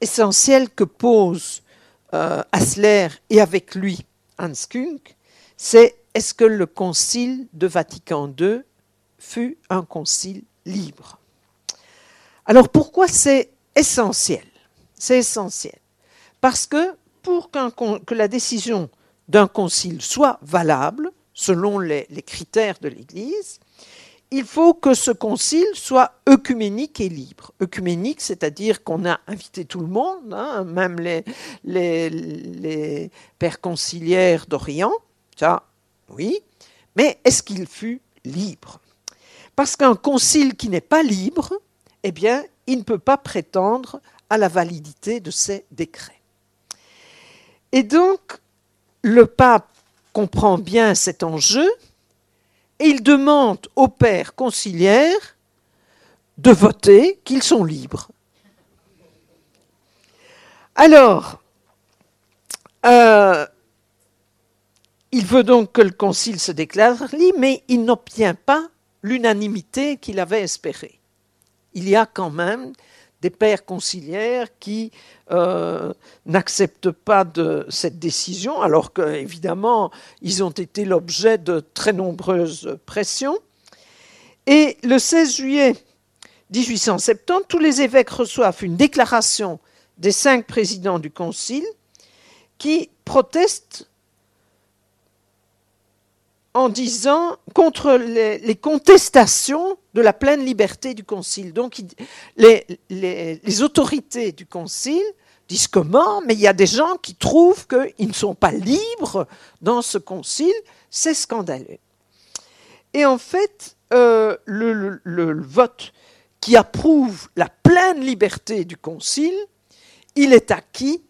essentielles que pose Hasler et avec lui Hans Küng, c'est est-ce que le concile de Vatican II fut un concile libre? Alors pourquoi c'est essentiel? C'est essentiel parce que pour que la décision d'un concile soit valable, selon les critères de l'Église, il faut que ce concile soit œcuménique et libre. Œcuménique, c'est-à-dire qu'on a invité tout le monde, hein, même les pères conciliaires d'Orient, ça, oui, mais est-ce qu'il fut libre? Parce qu'un concile qui n'est pas libre, eh bien, il ne peut pas prétendre à la validité de ses décrets. Et donc, le pape comprend bien cet enjeu et il demande aux pères conciliaires de voter qu'ils sont libres. Alors, il veut donc que le concile se déclare libre, mais il n'obtient pas l'unanimité qu'il avait espérée. Il y a quand même des pères conciliaires qui n'acceptent pas de cette décision, alors qu'évidemment, ils ont été l'objet de très nombreuses pressions. Et le 16 juillet 1870, tous les évêques reçoivent une déclaration des 5 présidents du concile qui protestent en disant contre les contestations de la pleine liberté du concile. Donc les autorités du concile disent comment, mais il y a des gens qui trouvent qu'ils ne sont pas libres dans ce concile, c'est scandaleux. Et en fait, le vote qui approuve la pleine liberté du concile, il est acquis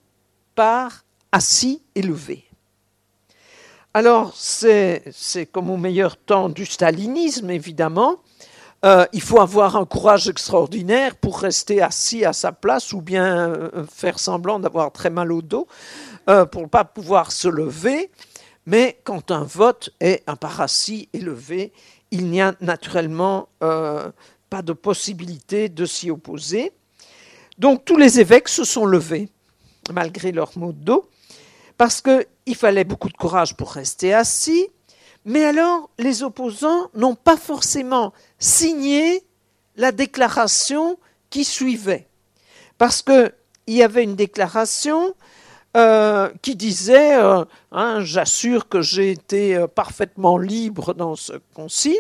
par assis et levé. Alors, c'est comme au meilleur temps du stalinisme, évidemment. Il faut avoir un courage extraordinaire pour rester assis à sa place ou bien faire semblant d'avoir très mal au dos pour ne pas pouvoir se lever. Mais quand un vote est par assis et levé, il n'y a naturellement pas de possibilité de s'y opposer. Donc, tous les évêques se sont levés, malgré leur maux de dos. Parce qu'il fallait beaucoup de courage pour rester assis, mais alors les opposants n'ont pas forcément signé la déclaration qui suivait. Parce qu'il y avait une déclaration qui disait « j'assure que j'ai été parfaitement libre dans ce concile ».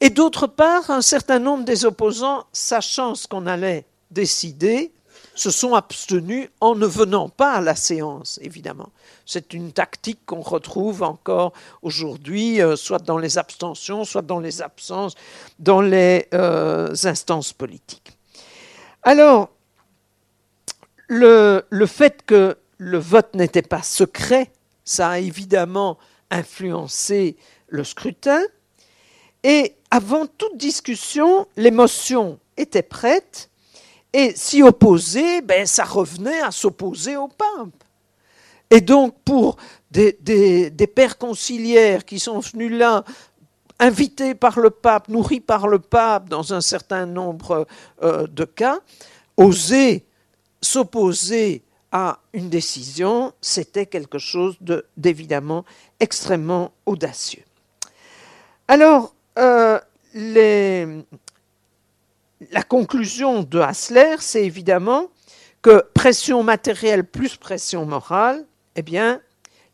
Et d'autre part, un certain nombre des opposants, sachant ce qu'on allait décider, se sont abstenus en ne venant pas à la séance, évidemment. C'est une tactique qu'on retrouve encore aujourd'hui, soit dans les abstentions, soit dans les absences, dans les instances politiques. Alors, le fait que le vote n'était pas secret, ça a évidemment influencé le scrutin. Et avant toute discussion, les motions étaient prêtes. Et s'y opposer, ça revenait à s'opposer au pape. Et donc, pour des pères conciliaires qui sont venus là, invités par le pape, nourris par le pape dans un certain nombre de cas, oser s'opposer à une décision, c'était quelque chose d'évidemment extrêmement audacieux. Alors, la conclusion de Hasler, c'est évidemment que pression matérielle plus pression morale, eh bien,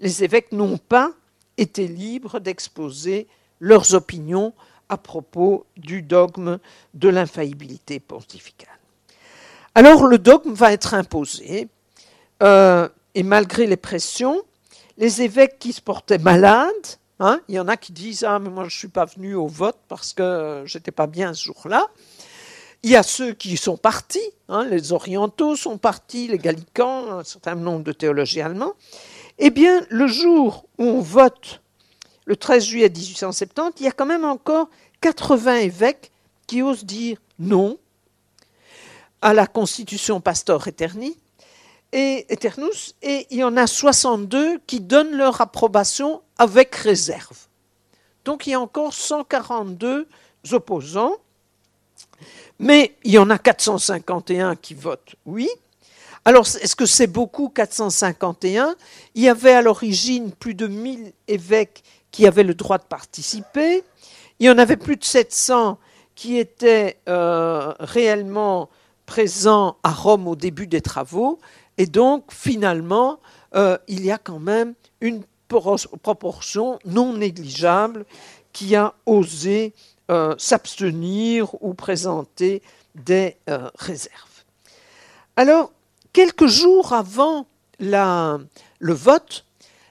les évêques n'ont pas été libres d'exposer leurs opinions à propos du dogme de l'infaillibilité pontificale. Alors, le dogme va être imposé, et malgré les pressions, les évêques qui se portaient malades, il y en a qui disent « Ah, mais moi, je ne suis pas venu au vote parce que je n'étais pas bien ce jour-là », il y a ceux qui sont partis, les orientaux sont partis, les gallicans, un certain nombre de théologiens allemands. Eh bien, le jour où on vote, le 13 juillet 1870, il y a quand même encore 80 évêques qui osent dire non à la constitution Pastor Eternus, et il y en a 62 qui donnent leur approbation avec réserve. Donc il y a encore 142 opposants, mais il y en a 451 qui votent oui. Alors, est-ce que c'est beaucoup, 451 ? Il y avait à l'origine plus de 1000 évêques qui avaient le droit de participer. Il y en avait plus de 700 qui étaient réellement présents à Rome au début des travaux. Et donc, finalement, il y a quand même une proportion non négligeable qui a osé s'abstenir ou présenter des réserves. Alors, quelques jours avant le vote,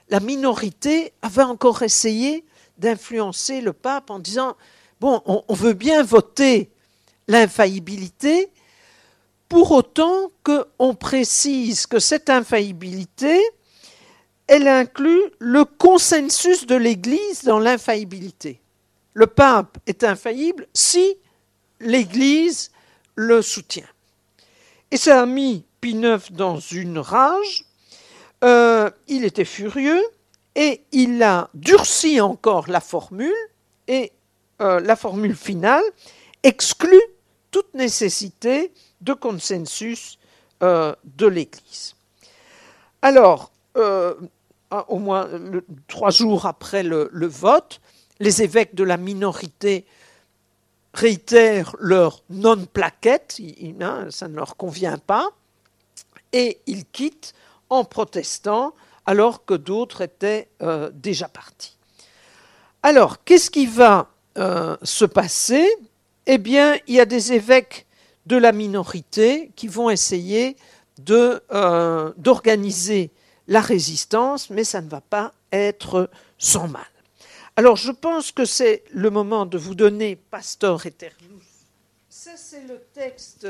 la minorité avait encore essayé d'influencer le pape en disant « Bon, on veut bien voter l'infaillibilité, pour autant qu'on précise que cette infaillibilité, elle inclut le consensus de l'Église dans l'infaillibilité. Le pape est infaillible si l'Église le soutient. » Et ça a mis Pie IX dans une rage, il était furieux et il a durci encore la formule et la formule finale exclut toute nécessité de consensus de l'Église. Alors, au moins 3 jours après le vote, les évêques de la minorité réitèrent leur non-plaquette, ça ne leur convient pas, et ils quittent en protestant alors que d'autres étaient déjà partis. Alors, qu'est-ce qui va se passer ? Eh bien, il y a des évêques de la minorité qui vont essayer d'organiser la résistance, mais ça ne va pas être sans mal. Alors, je pense que c'est le moment de vous donner Pastor Eternus. Ça, c'est le texte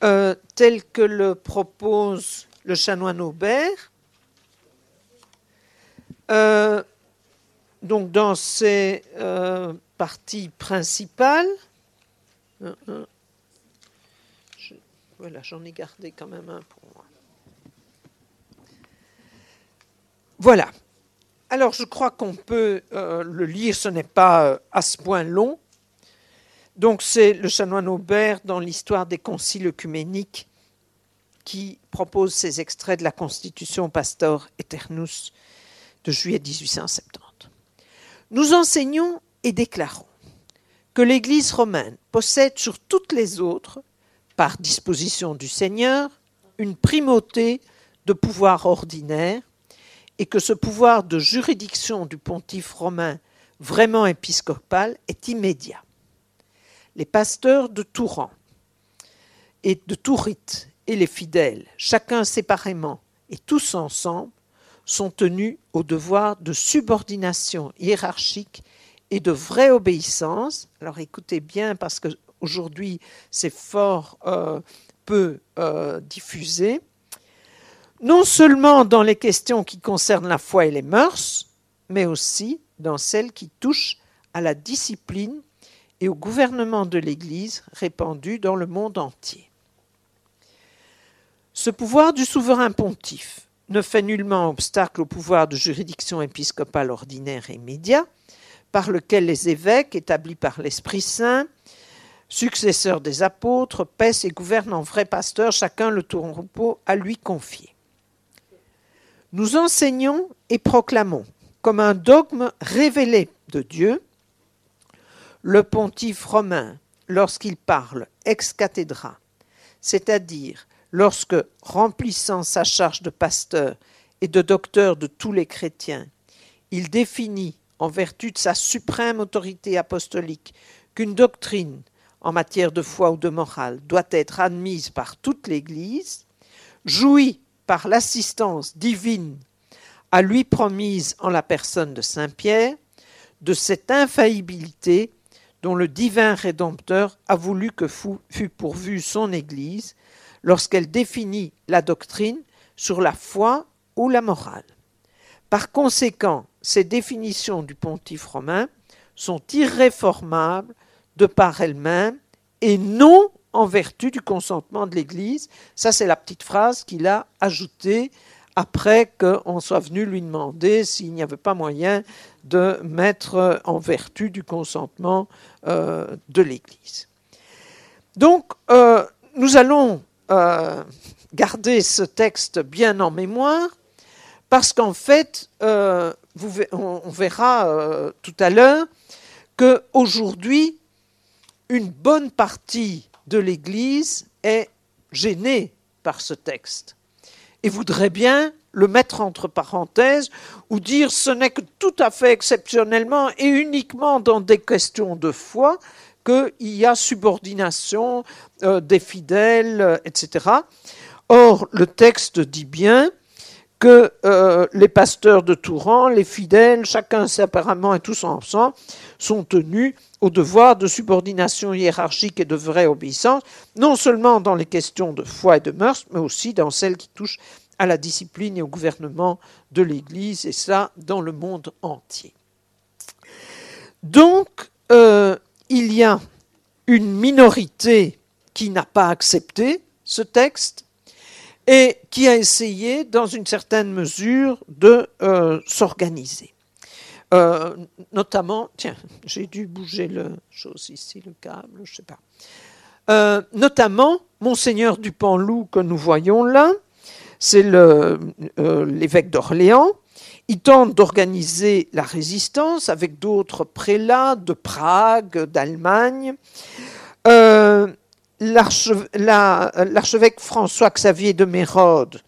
tel que le propose le chanoine Aubert. Donc, dans ses parties principales. Voilà, j'en ai gardé quand même un pour moi. Voilà. Alors, je crois qu'on peut le lire, ce n'est pas à ce point long. Donc, c'est le chanoine Aubert, dans l'histoire des conciles œcuméniques, qui propose ces extraits de la Constitution Pastor Eternus de juillet 1870. Nous enseignons et déclarons que l'Église romaine possède sur toutes les autres, par disposition du Seigneur, une primauté de pouvoir ordinaire, et que ce pouvoir de juridiction du pontife romain vraiment épiscopal est immédiat. Les pasteurs de tout rang et de tout rite et les fidèles, chacun séparément et tous ensemble, sont tenus au devoir de subordination hiérarchique et de vraie obéissance. Alors écoutez bien, parce qu'aujourd'hui c'est fort peu diffusé. Non seulement dans les questions qui concernent la foi et les mœurs, mais aussi dans celles qui touchent à la discipline et au gouvernement de l'Église répandu dans le monde entier. Ce pouvoir du souverain pontife ne fait nullement obstacle au pouvoir de juridiction épiscopale ordinaire et immédiat, par lequel les évêques, établis par l'Esprit Saint, successeurs des apôtres, paissent et gouvernent en vrai pasteur, chacun le troupeau à lui confié. Nous enseignons et proclamons, comme un dogme révélé de Dieu, le pontife romain, lorsqu'il parle ex cathedra, c'est-à-dire lorsque, remplissant sa charge de pasteur et de docteur de tous les chrétiens, il définit, en vertu de sa suprême autorité apostolique, qu'une doctrine en matière de foi ou de morale doit être admise par toute l'Église, jouit par l'assistance divine à lui promise en la personne de Saint Pierre, de cette infaillibilité dont le divin Rédempteur a voulu que fût pourvue son Église lorsqu'elle définit la doctrine sur la foi ou la morale. Par conséquent, ces définitions du pontife romain sont irréformables de par elles-mêmes et non en vertu du consentement de l'Église. Ça, c'est la petite phrase qu'il a ajoutée après qu'on soit venu lui demander s'il n'y avait pas moyen de mettre en vertu du consentement de l'Église. Donc, nous allons garder ce texte bien en mémoire, parce qu'en fait, on verra tout à l'heure qu'aujourd'hui, une bonne partie de l'Église est gênée par ce texte et voudrait bien le mettre entre parenthèses ou dire ce n'est que tout à fait exceptionnellement et uniquement dans des questions de foi qu'il y a subordination des fidèles, etc. Or, le texte dit bien que les pasteurs de Touran, les fidèles, chacun séparément et tous ensemble, sont tenus au devoir de subordination hiérarchique et de vraie obéissance, non seulement dans les questions de foi et de mœurs, mais aussi dans celles qui touchent à la discipline et au gouvernement de l'Église, et ça dans le monde entier. Donc, il y a une minorité qui n'a pas accepté ce texte, et qui a essayé, dans une certaine mesure, de s'organiser. Notamment, tiens, j'ai dû bouger le chose ici, le câble, je ne sais pas. Notamment, Monseigneur Dupanloup, que nous voyons là, c'est l'évêque d'Orléans. Il tente d'organiser la résistance avec d'autres prélats de Prague, d'Allemagne. L'archevêque François Xavier de Mérode,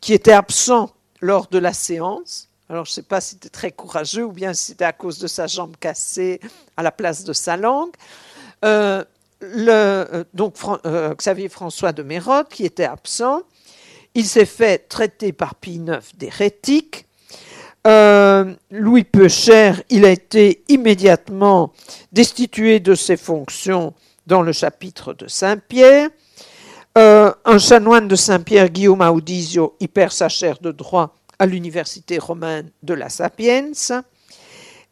qui était absent lors de la séance, alors je ne sais pas si c'était très courageux ou bien si c'était à cause de sa jambe cassée à la place de sa langue, Xavier François de Mérode, qui était absent, il s'est fait traiter par Pie IX d'hérétique. Louis Peucher, il a été immédiatement destitué de ses fonctions dans le chapitre de Saint-Pierre. Un chanoine de Saint-Pierre, Guillaume Audisio, y perd sa chaire de droit à l'université romaine de la Sapienza.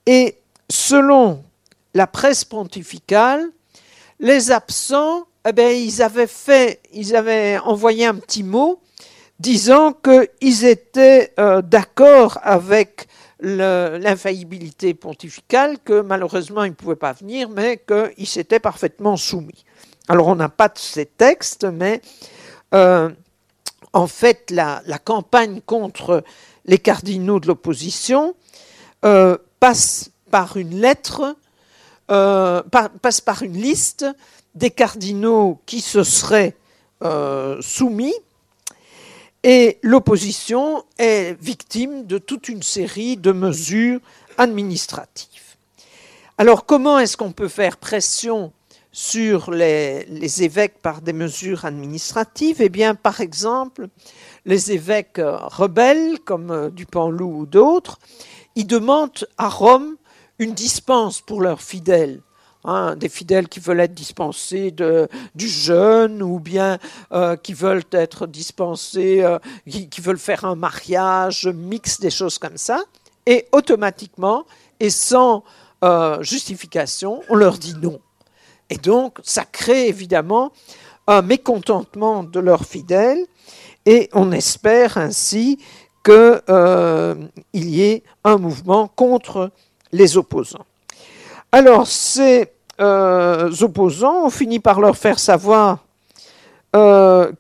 Et selon la presse pontificale, les absents, ils avaient envoyé un petit mot disant qu'ils étaient d'accord avec l'infaillibilité pontificale, que malheureusement ils ne pouvaient pas venir, mais qu'ils s'étaient parfaitement soumis. Alors on n'a pas de ces textes, mais en fait la campagne contre les cardinaux de l'opposition passe par une lettre, passe par une liste des cardinaux qui se seraient soumis. Et l'opposition est victime de toute une série de mesures administratives. Alors, comment est-ce qu'on peut faire pression sur les évêques par des mesures administratives ? Eh bien, par exemple, les évêques rebelles, comme Dupanloup ou d'autres, ils demandent à Rome une dispense pour leurs fidèles. Hein, des fidèles qui veulent être dispensés du jeûne ou bien qui veulent être dispensés, qui veulent faire un mariage mixte, des choses comme ça. Et automatiquement, et sans justification, on leur dit non. Et donc, ça crée évidemment un mécontentement de leurs fidèles et on espère ainsi qu'il y ait un mouvement contre les opposants. Alors, ces opposants ont fini par leur faire savoir qu'ils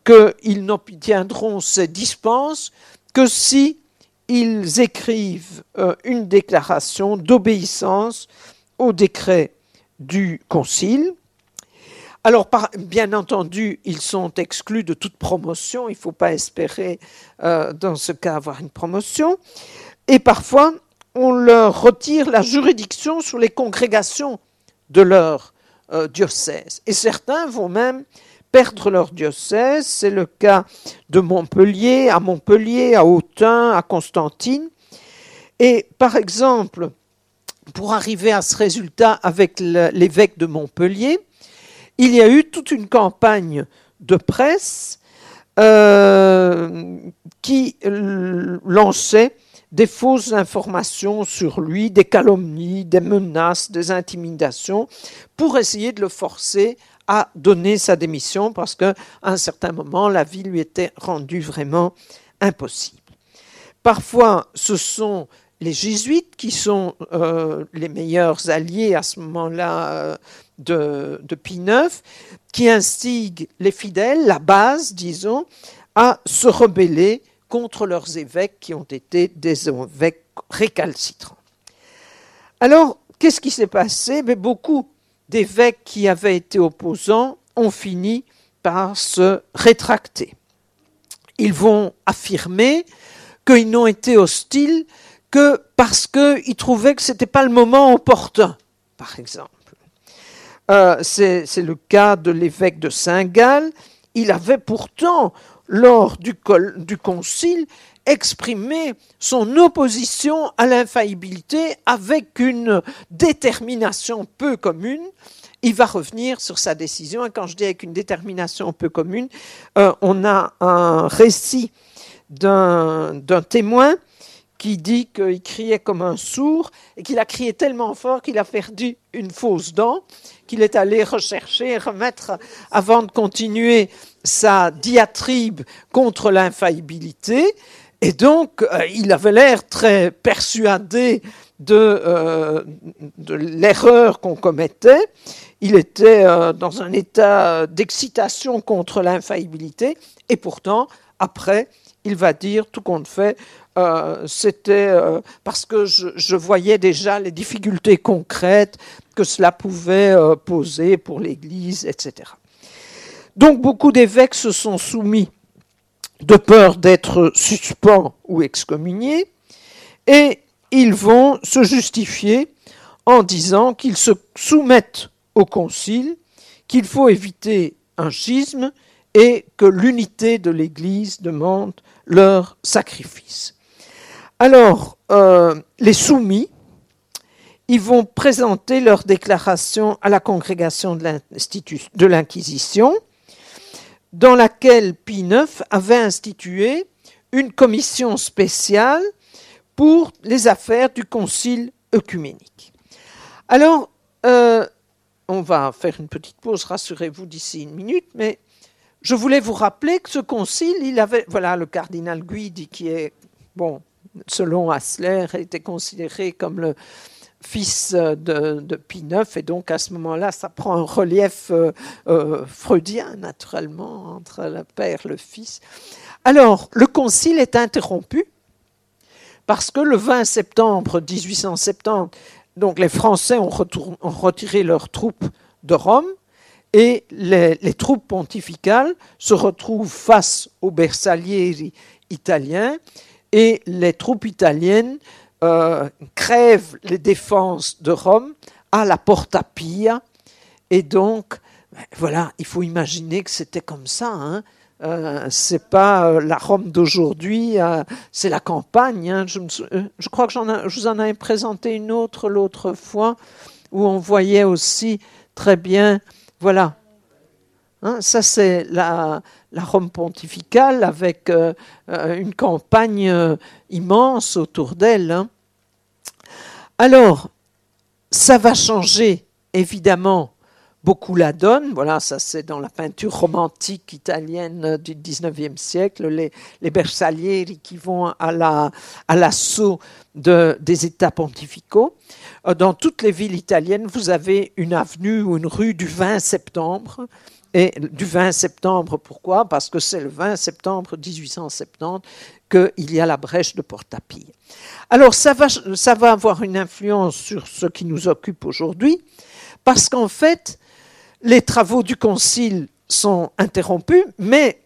n'obtiendront ces dispenses que si ils écrivent une déclaration d'obéissance au décret du Concile. Alors, bien entendu, ils sont exclus de toute promotion. Il ne faut pas espérer, dans ce cas, avoir une promotion. Et parfois, on leur retire la juridiction sur les congrégations de leur diocèse. Et certains vont même perdre leur diocèse. C'est le cas de Montpellier, à Autun, à Constantine. Et par exemple, pour arriver à ce résultat avec l'évêque de Montpellier, il y a eu toute une campagne de presse qui lançait des fausses informations sur lui, des calomnies, des menaces, des intimidations, pour essayer de le forcer a donné sa démission parce qu'à un certain moment, la vie lui était rendue vraiment impossible. Parfois, ce sont les jésuites qui sont les meilleurs alliés à ce moment-là de Pie IX, qui instiguent les fidèles, la base, disons, à se rebeller contre leurs évêques qui ont été des évêques récalcitrants. Alors, qu'est-ce qui s'est passé ? Mais beaucoup d'évêques qui avaient été opposants ont fini par se rétracter. Ils vont affirmer qu'ils n'ont été hostiles que parce qu'ils trouvaient que ce n'était pas le moment opportun, par exemple. C'est le cas de l'évêque de Saint-Gall. Il avait pourtant, lors du concile, exprimé son opposition à l'infaillibilité avec une détermination peu commune. Il va revenir sur sa décision. Et quand je dis avec une détermination peu commune, on a un récit d'un témoin qui dit qu'il criait comme un sourd et qu'il a crié tellement fort qu'il a perdu une fausse dent, qu'il est allé rechercher et remettre avant de continuer sa diatribe contre l'infaillibilité. Et donc, il avait l'air très persuadé de l'erreur qu'on commettait. Il était dans un état d'excitation contre l'infaillibilité. Et pourtant, après, il va dire, tout compte fait, c'était parce que je voyais déjà les difficultés concrètes que cela pouvait poser pour l'Église, etc. Donc beaucoup d'évêques se sont soumis de peur d'être suspens ou excommuniés, et ils vont se justifier en disant qu'ils se soumettent au concile, qu'il faut éviter un schisme et que l'unité de l'Église demande leur sacrifice. Alors, les soumis, ils vont présenter leur déclaration à la congrégation de l'Inquisition, dans laquelle Pie IX avait institué une commission spéciale pour les affaires du concile œcuménique. Alors, on va faire une petite pause, rassurez-vous, d'ici une minute, mais je voulais vous rappeler que ce concile, il avait... Voilà, le cardinal Guidi qui est... Bon, selon Hasler, était considéré comme le fils de Pie IX, et donc à ce moment-là, ça prend un relief freudien, naturellement, entre le père et le fils. Alors, le concile est interrompu, parce que le 20 septembre 1870, donc les Français ont retiré leurs troupes de Rome, et les troupes pontificales se retrouvent face aux bersaglieri italiens, et les troupes italiennes crèvent les défenses de Rome à la Porta Pia. Et donc, voilà, il faut imaginer que c'était comme ça. Hein. C'est pas la Rome d'aujourd'hui, c'est la campagne. Hein. Je crois que je vous en avais présenté une autre l'autre fois, où on voyait aussi très bien, voilà. Hein, ça, c'est la Rome pontificale avec une campagne immense autour d'elle. Hein. Alors, ça va changer, évidemment, beaucoup la donne. Voilà, ça, c'est dans la peinture romantique italienne du XIXe siècle, les bersaglieri qui vont à l'assaut des États pontificaux. Dans toutes les villes italiennes, vous avez une avenue ou une rue du 20 septembre. Et du 20 septembre, pourquoi ? Parce que c'est le 20 septembre 1870 qu'il y a la brèche de Porta Pia. Alors, ça va avoir une influence sur ce qui nous occupe aujourd'hui, parce qu'en fait, les travaux du concile sont interrompus, mais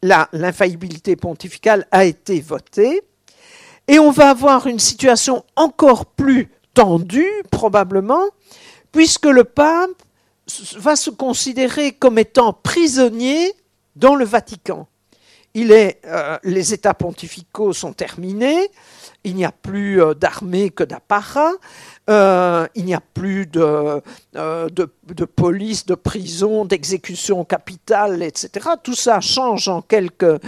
l'infaillibilité pontificale a été votée, et on va avoir une situation encore plus tendue, probablement, puisque le pape va se considérer comme étant prisonnier dans le Vatican. Les États pontificaux sont terminés, il n'y a plus d'armée que d'apparat, il n'y a plus de police, de prison, d'exécution capitale, etc. Tout ça change en quelques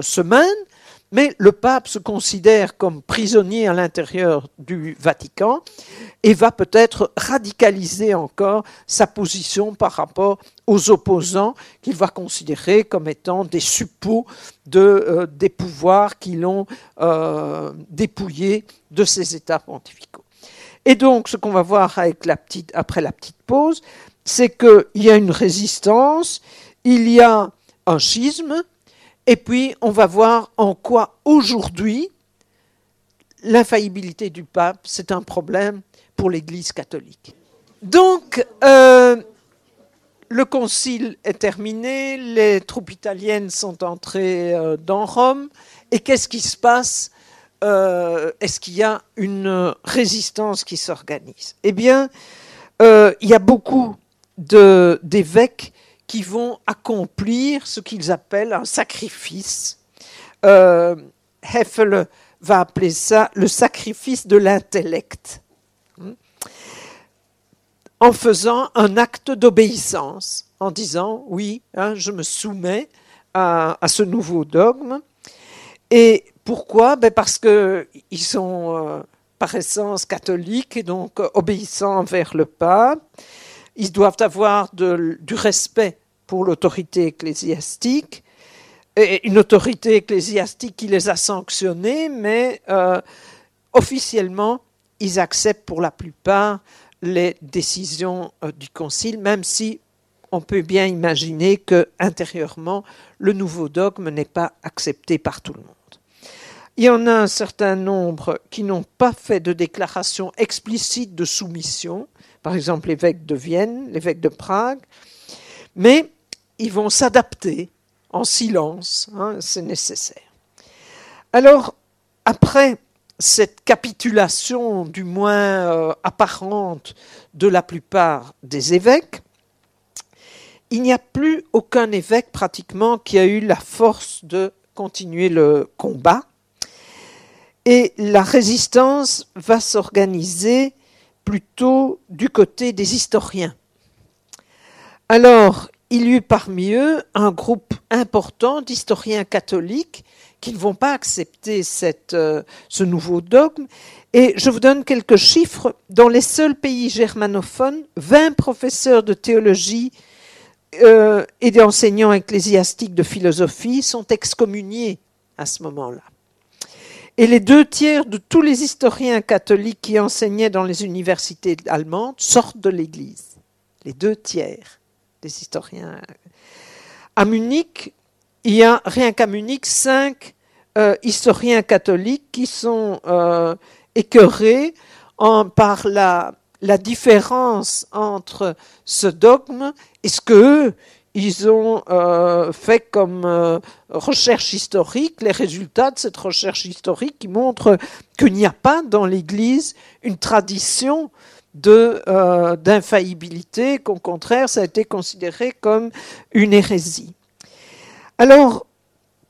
semaines, mais le pape se considère comme prisonnier à l'intérieur du Vatican et va peut-être radicaliser encore sa position par rapport aux opposants qu'il va considérer comme étant des suppôts des pouvoirs qui l'ont dépouillé de ses états pontificaux. Et donc, ce qu'on va voir après la petite pause, c'est qu'il y a une résistance, il y a un schisme, et puis on va voir en quoi aujourd'hui l'infaillibilité du pape, c'est un problème pour l'Église catholique. Donc, le concile est terminé, les troupes italiennes sont entrées dans Rome, et qu'est-ce qui se passe ? Est-ce qu'il y a une résistance qui s'organise ? Eh bien, il y a beaucoup d'évêques qui vont accomplir ce qu'ils appellent un sacrifice. Hefele va appeler ça le sacrifice de l'intellect, en faisant un acte d'obéissance, en disant « oui, hein, je me soumets à ce nouveau dogme ». Et pourquoi ? Ben parce qu'ils sont par essence catholiques et donc obéissants envers le pape. Ils doivent avoir du respect pour l'autorité ecclésiastique, et une autorité ecclésiastique qui les a sanctionnés, mais officiellement, ils acceptent pour la plupart les décisions du concile, même si on peut bien imaginer que intérieurement, le nouveau dogme n'est pas accepté par tout le monde. Il y en a un certain nombre qui n'ont pas fait de déclaration explicite de soumission, par exemple l'évêque de Vienne, l'évêque de Prague, mais ils vont s'adapter en silence, hein, c'est nécessaire. Alors, après cette capitulation, du moins apparente, de la plupart des évêques, il n'y a plus aucun évêque pratiquement qui a eu la force de continuer le combat. Et la résistance va s'organiser plutôt du côté des historiens. Alors, il y eut parmi eux un groupe important d'historiens catholiques qui ne vont pas accepter ce nouveau dogme. Et je vous donne quelques chiffres. Dans les seuls pays germanophones, 20 professeurs de théologie et des enseignants ecclésiastiques de philosophie sont excommuniés à ce moment-là. Et les 2/3 de tous les historiens catholiques qui enseignaient dans les universités allemandes sortent de l'Église. Les 2/3 des historiens. À Munich, il y a, rien qu'à Munich, 5 historiens catholiques qui sont écœurés par la différence entre ce dogme et ce qu'eux, ils ont fait comme recherche historique, les résultats de cette recherche historique qui montrent qu'il n'y a pas dans l'Église une tradition d'infaillibilité, qu'au contraire, ça a été considéré comme une hérésie. Alors,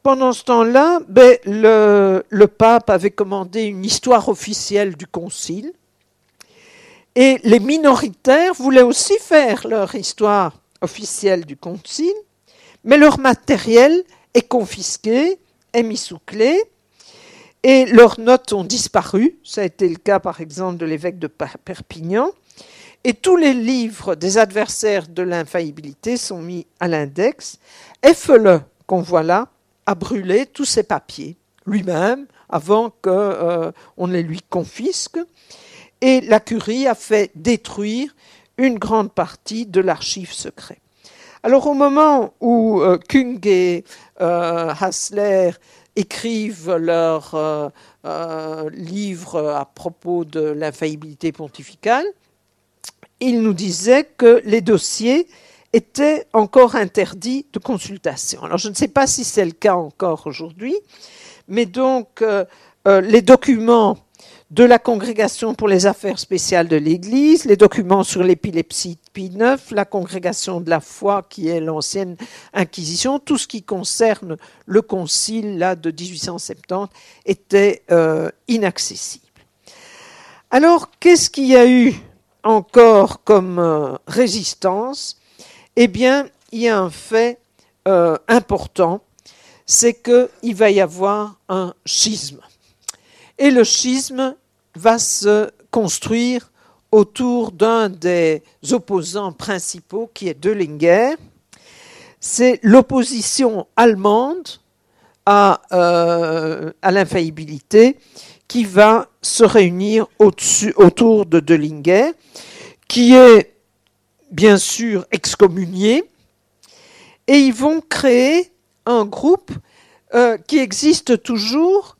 pendant ce temps-là, le pape avait commandé une histoire officielle du concile, et les minoritaires voulaient aussi faire leur histoire officielle du concile, mais leur matériel est confisqué, est mis sous clé, et leurs notes ont disparu. Ça a été le cas, par exemple, de l'évêque de Perpignan. Et tous les livres des adversaires de l'infaillibilité sont mis à l'index. Hefele, qu'on voit là, a brûlé tous ses papiers, lui-même, avant qu'on les lui confisque. Et la curie a fait détruire une grande partie de l'archive secrète. Alors, au moment où Küng et Hasler écrivent leur livre à propos de l'infaillibilité pontificale, ils nous disaient que les dossiers étaient encore interdits de consultation. Alors, je ne sais pas si c'est le cas encore aujourd'hui, mais donc les documents de la Congrégation pour les affaires spéciales de l'Église, les documents sur l'épilepsie de Pie IX, la Congrégation de la foi qui est l'ancienne Inquisition, tout ce qui concerne le concile là, de 1870 était inaccessible. Alors, qu'est-ce qu'il y a eu encore comme résistance ? Eh bien, il y a un fait important, c'est qu'il va y avoir un schisme. Et le schisme va se construire autour d'un des opposants principaux qui est Döllinger. C'est l'opposition allemande à l'infaillibilité qui va se réunir autour de Döllinger, qui est bien sûr excommunié, et ils vont créer un groupe qui existe toujours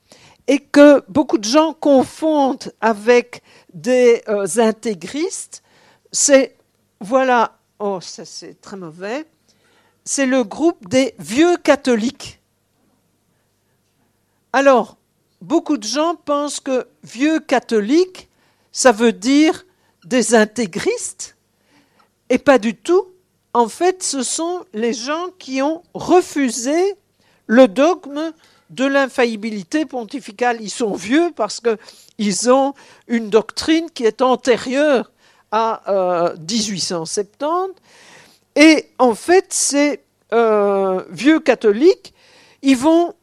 et que beaucoup de gens confondent avec des intégristes. C'est le groupe des vieux catholiques. Alors, beaucoup de gens pensent que vieux catholique, ça veut dire des intégristes, et pas du tout. En fait, ce sont les gens qui ont refusé le dogme de l'infaillibilité pontificale. Ils sont vieux parce qu'ils ont une doctrine qui est antérieure à 1870. Et en fait, ces vieux catholiques, ils vont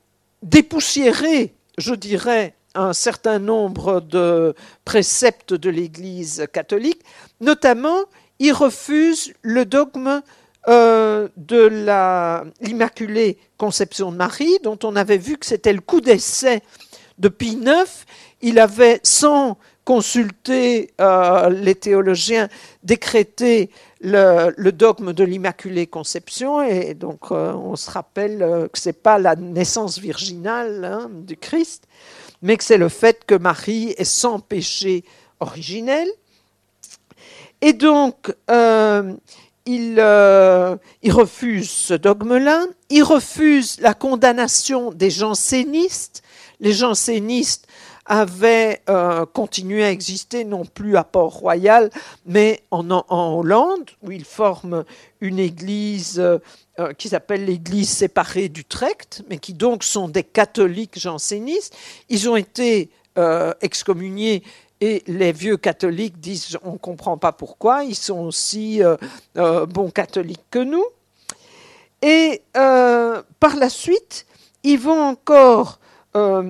dépoussiérer, je dirais, un certain nombre de préceptes de l'Église catholique. Notamment, ils refusent le dogme de l'Immaculée Conception de Marie, dont on avait vu que c'était le coup d'essai de Pie IX. Il avait, sans consulter les théologiens, décrété le dogme de l'Immaculée Conception, et donc on se rappelle que ce n'est pas la naissance virginale du Christ, mais que c'est le fait que Marie est sans péché originel. Et donc, il refuse ce dogme-là, il refuse la condamnation des jansénistes. Les jansénistes avaient continué à exister, non plus à Port-Royal, mais en Hollande, où ils forment une église qui s'appelle l'église séparée d'Utrecht, mais qui donc sont des catholiques jansénistes. Ils ont été excommuniés, et les vieux catholiques disent « on ne comprend pas pourquoi, ils sont aussi bons catholiques que nous ». Et par la suite, ils vont encore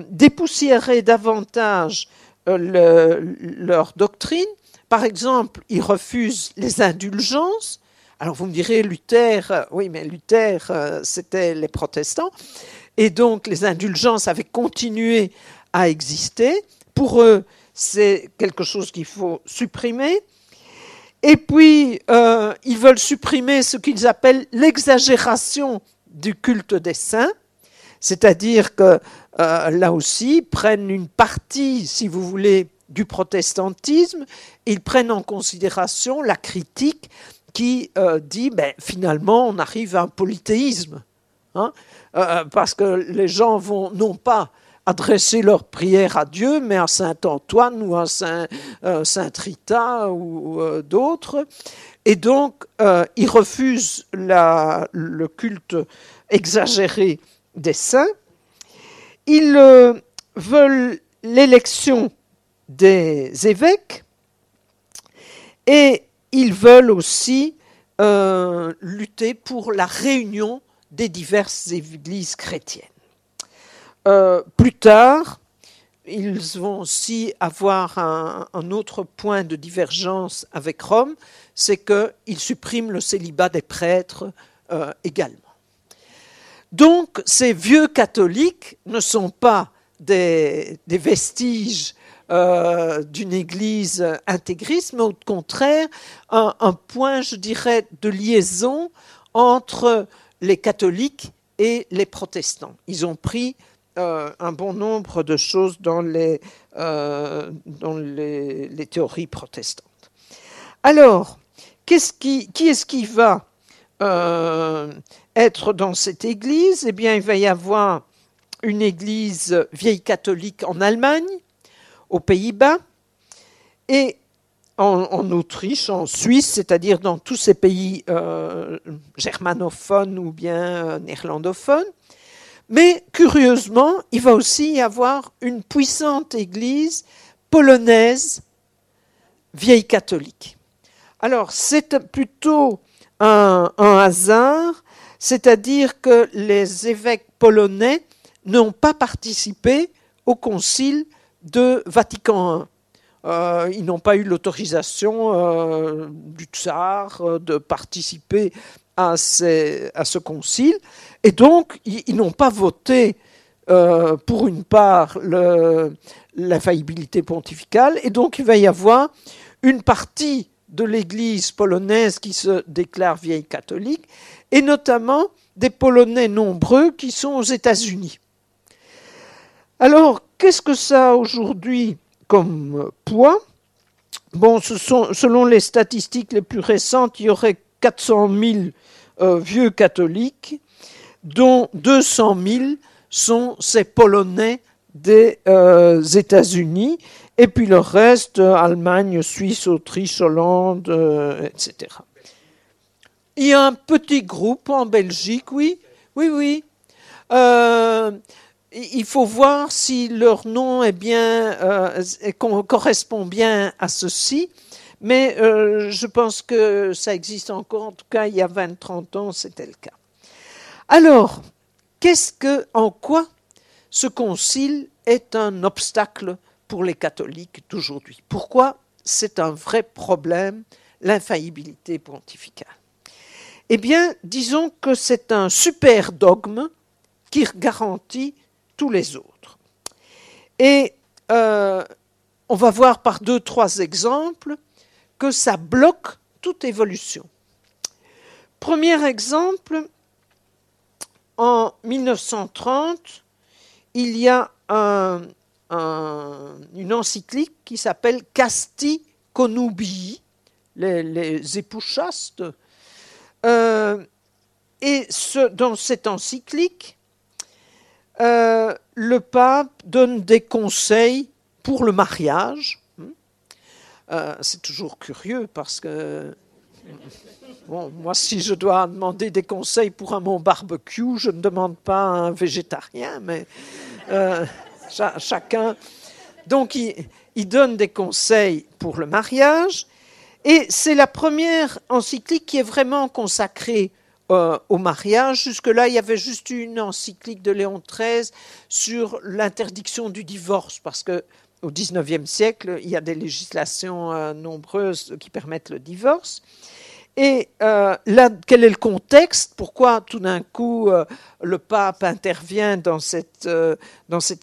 dépoussiérer davantage leur doctrine. Par exemple, ils refusent les indulgences. Alors vous me direz, Luther, oui, mais Luther, c'était les protestants. Et donc les indulgences avaient continué à exister. Pour eux, c'est quelque chose qu'il faut supprimer. Et puis, ils veulent supprimer ce qu'ils appellent l'exagération du culte des saints. C'est-à-dire que là aussi, ils prennent une partie, si vous voulez, du protestantisme. Ils prennent en considération la critique qui dit « finalement, on arrive à un polythéisme hein », parce que les gens vont non pas adresser leur prière à Dieu, mais à saint Antoine ou à saint Rita ou d'autres. Et donc, ils refusent le culte exagéré des saints. Ils veulent l'élection des évêques et ils veulent aussi lutter pour la réunion des diverses églises chrétiennes. Plus tard, ils vont aussi avoir un autre point de divergence avec Rome, c'est qu'ils suppriment le célibat des prêtres également. Donc, ces vieux catholiques ne sont pas des vestiges d'une église intégriste, mais au contraire, un point, je dirais, de liaison entre les catholiques et les protestants. Ils ont pris un bon nombre de choses dans les théories protestantes. Alors, qui est-ce qui va être dans cette église ? Eh bien, il va y avoir une église vieille catholique en Allemagne, aux Pays-Bas, et en Autriche, en Suisse, c'est-à-dire dans tous ces pays germanophones ou bien néerlandophones. Mais curieusement, il va aussi y avoir une puissante église polonaise, vieille catholique. Alors, c'est plutôt un hasard, c'est-à-dire que les évêques polonais n'ont pas participé au concile de Vatican I. Ils n'ont pas eu l'autorisation du tsar de participer à ce concile. Et donc, ils n'ont pas voté, pour une part, l'infaillibilité pontificale. Et donc, il va y avoir une partie de l'Église polonaise qui se déclare vieille catholique, et notamment des Polonais nombreux qui sont aux États-Unis. Alors, qu'est-ce que ça a aujourd'hui comme poids ? Bon, selon les statistiques les plus récentes, il y aurait 400 000 vieux catholiques, dont 200 000 sont ces Polonais des États-Unis, et puis le reste, Allemagne, Suisse, Autriche, Hollande, etc. Il y a un petit groupe en Belgique, oui. Il faut voir si leur nom est bien, correspond bien à ceci, mais je pense que ça existe encore. En tout cas, il y a 20-30 ans, c'était le cas. Alors, en quoi ce concile est un obstacle pour les catholiques d'aujourd'hui? Pourquoi c'est un vrai problème, l'infaillibilité pontificale? Eh bien, disons que c'est un super dogme qui garantit tous les autres. Et on va voir par 2-3 exemples que ça bloque toute évolution. Premier exemple, en 1930, il y a une encyclique qui s'appelle Casti Conubii, les époux chastes. Et dans cette encyclique, le pape donne des conseils pour le mariage. C'est toujours curieux parce que bon, moi, si je dois demander des conseils pour mon barbecue, je ne demande pas à un végétarien, mais chacun. Donc, il donne des conseils pour le mariage. Et c'est la première encyclique qui est vraiment consacrée au mariage. Jusque-là, il y avait juste une encyclique de Léon XIII sur l'interdiction du divorce, parce qu'au XIXe siècle, il y a des législations nombreuses qui permettent le divorce. Et là, quel est le contexte? Pourquoi tout d'un coup le pape intervient dans cette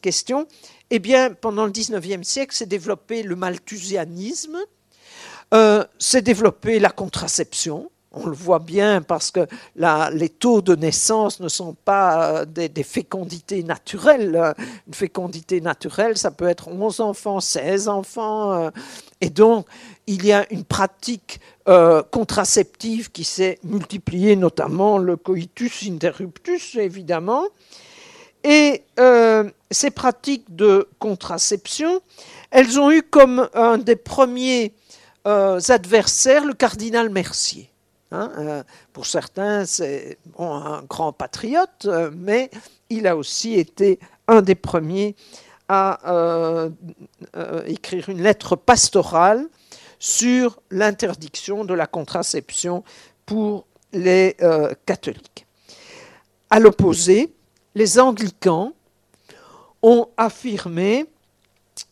question? Eh bien, pendant le XIXe siècle, s'est développé le malthusianisme. S'est développée la contraception. On le voit bien parce que les taux de naissance ne sont pas des fécondités naturelles. Une fécondité naturelle, ça peut être 11 enfants, 16 enfants. Et donc, il y a une pratique contraceptive qui s'est multipliée, notamment le coitus interruptus, évidemment. Et ces pratiques de contraception, elles ont eu comme un des premiers adversaires le cardinal Mercier. Pour certains, c'est un grand patriote, mais il a aussi été un des premiers à écrire une lettre pastorale sur l'interdiction de la contraception pour les catholiques. À l'opposé, les anglicans ont affirmé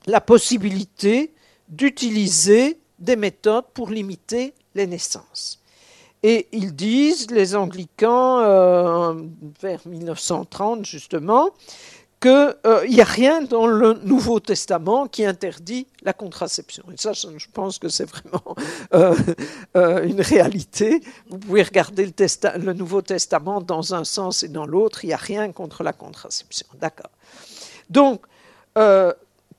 la possibilité d'utiliser des méthodes pour limiter les naissances. Et ils disent, les anglicans, vers 1930 justement, qu'il n'y a rien dans le Nouveau Testament qui interdit la contraception. Et ça, je pense que c'est vraiment une réalité. Vous pouvez regarder le Nouveau Testament dans un sens et dans l'autre, il n'y a rien contre la contraception. D'accord. Donc,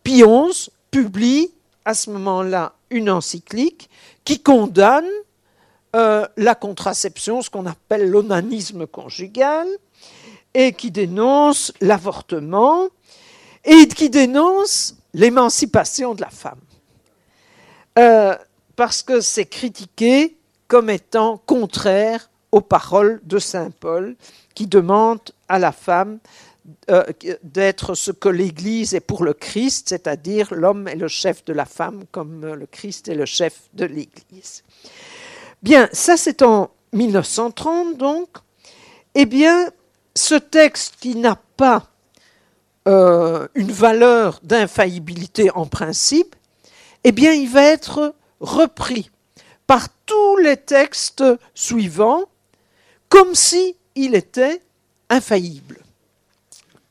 Pie XI publie à ce moment-là une encyclique qui condamne la contraception, ce qu'on appelle l'onanisme conjugal, et qui dénonce l'avortement, et qui dénonce l'émancipation de la femme. Parce que c'est critiqué comme étant contraire aux paroles de saint Paul, qui demande à la femme d'être ce que l'Église est pour le Christ, c'est-à-dire l'homme est le chef de la femme comme le Christ est le chef de l'Église. Bien, ça c'est en 1930 donc, eh bien, ce texte qui n'a pas une valeur d'infaillibilité en principe, eh bien, il va être repris par tous les textes suivants comme s'il était infaillible.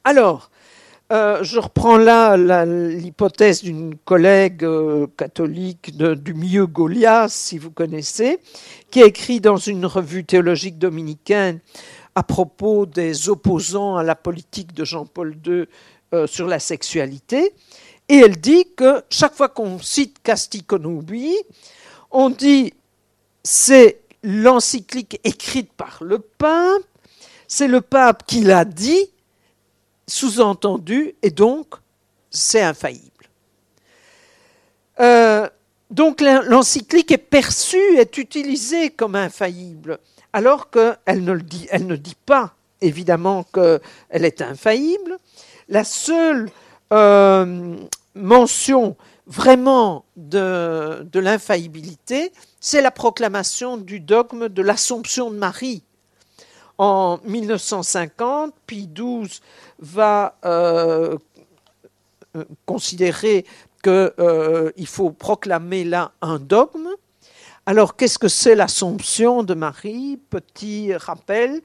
Alors, je reprends là l'hypothèse d'une collègue catholique du milieu Gaulias, si vous connaissez, qui a écrit dans une revue théologique dominicaine à propos des opposants à la politique de Jean-Paul II sur la sexualité. Et elle dit que chaque fois qu'on cite Castiglione, on dit c'est l'encyclique écrite par le pape, c'est le pape qui l'a dit, sous-entendu, et donc c'est infaillible. Donc l'encyclique est perçue, est utilisée comme infaillible, alors qu'elle ne le dit, elle ne dit pas évidemment qu'elle est infaillible. La seule mention vraiment de l'infaillibilité, c'est la proclamation du dogme de l'Assomption de Marie. En 1950, Pie XII va considérer qu'il faut proclamer là un dogme. Alors, qu'est-ce que c'est l'Assomption de Marie ? Petit rappel,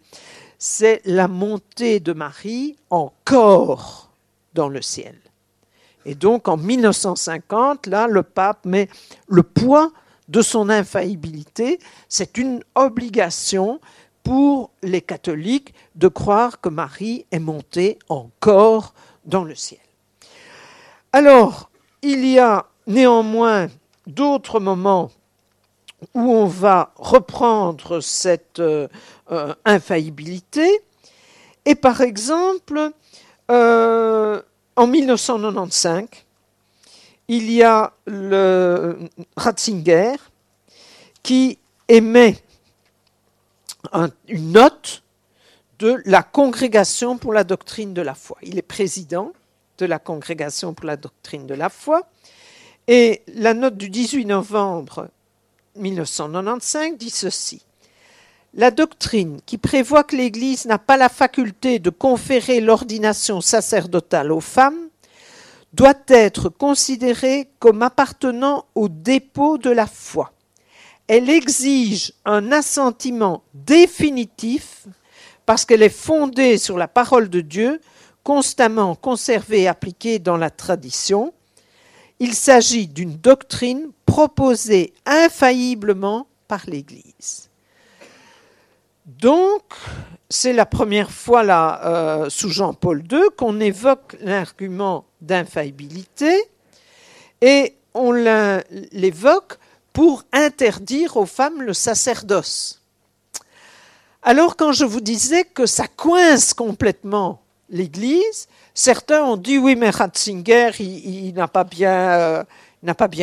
c'est la montée de Marie en corps dans le ciel. Et donc, en 1950, là, le pape met le poids de son infaillibilité. C'est une obligation pour les catholiques de croire que Marie est montée en corps dans le ciel. Alors, il y a néanmoins d'autres moments où on va reprendre cette infaillibilité. Et par exemple, en 1995, il y a le Ratzinger qui émet une note de la Congrégation pour la doctrine de la foi. Il est président de la Congrégation pour la doctrine de la foi. Et la note du 18 novembre 1995 dit ceci. La doctrine qui prévoit que l'Église n'a pas la faculté de conférer l'ordination sacerdotale aux femmes doit être considérée comme appartenant au dépôt de la foi. Elle exige un assentiment définitif parce qu'elle est fondée sur la parole de Dieu, constamment conservée et appliquée dans la tradition. Il s'agit d'une doctrine proposée infailliblement par l'Église. Donc, c'est la première fois là, sous Jean-Paul II qu'on évoque l'argument d'infaillibilité et on l'évoque pour interdire aux femmes le sacerdoce. Alors, quand je vous disais que ça coince complètement l'Église, certains ont dit « oui, mais Ratzinger, il n'a pas bien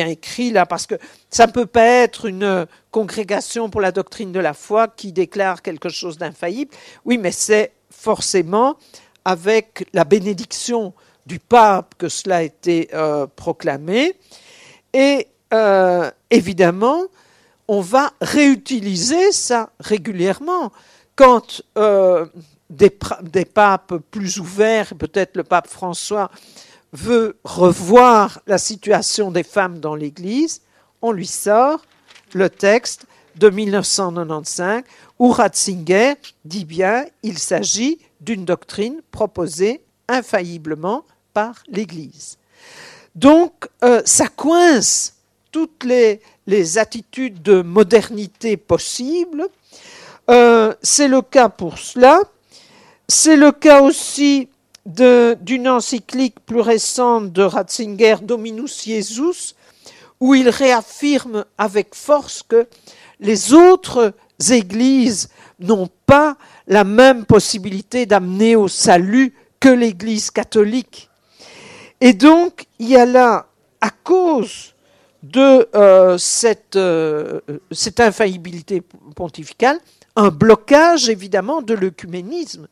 écrit là, parce que ça ne peut pas être une congrégation pour la doctrine de la foi qui déclare quelque chose d'infaillible. » Oui, mais c'est forcément avec la bénédiction du pape que cela a été proclamé. Et évidemment, on va réutiliser ça régulièrement. Quand des papes plus ouverts, peut-être le pape François, veut revoir la situation des femmes dans l'Église, on lui sort le texte de 1995 où Ratzinger dit bien il s'agit d'une doctrine proposée infailliblement par l'Église. Donc, ça coince toutes les attitudes de modernité possibles. C'est le cas pour cela. C'est le cas aussi d'une encyclique plus récente de Ratzinger, Dominus Jesus, où il réaffirme avec force que les autres églises n'ont pas la même possibilité d'amener au salut que l'Église catholique. Et donc, il y a là, à cause de cette infaillibilité pontificale, un blocage évidemment de l'œcuménisme.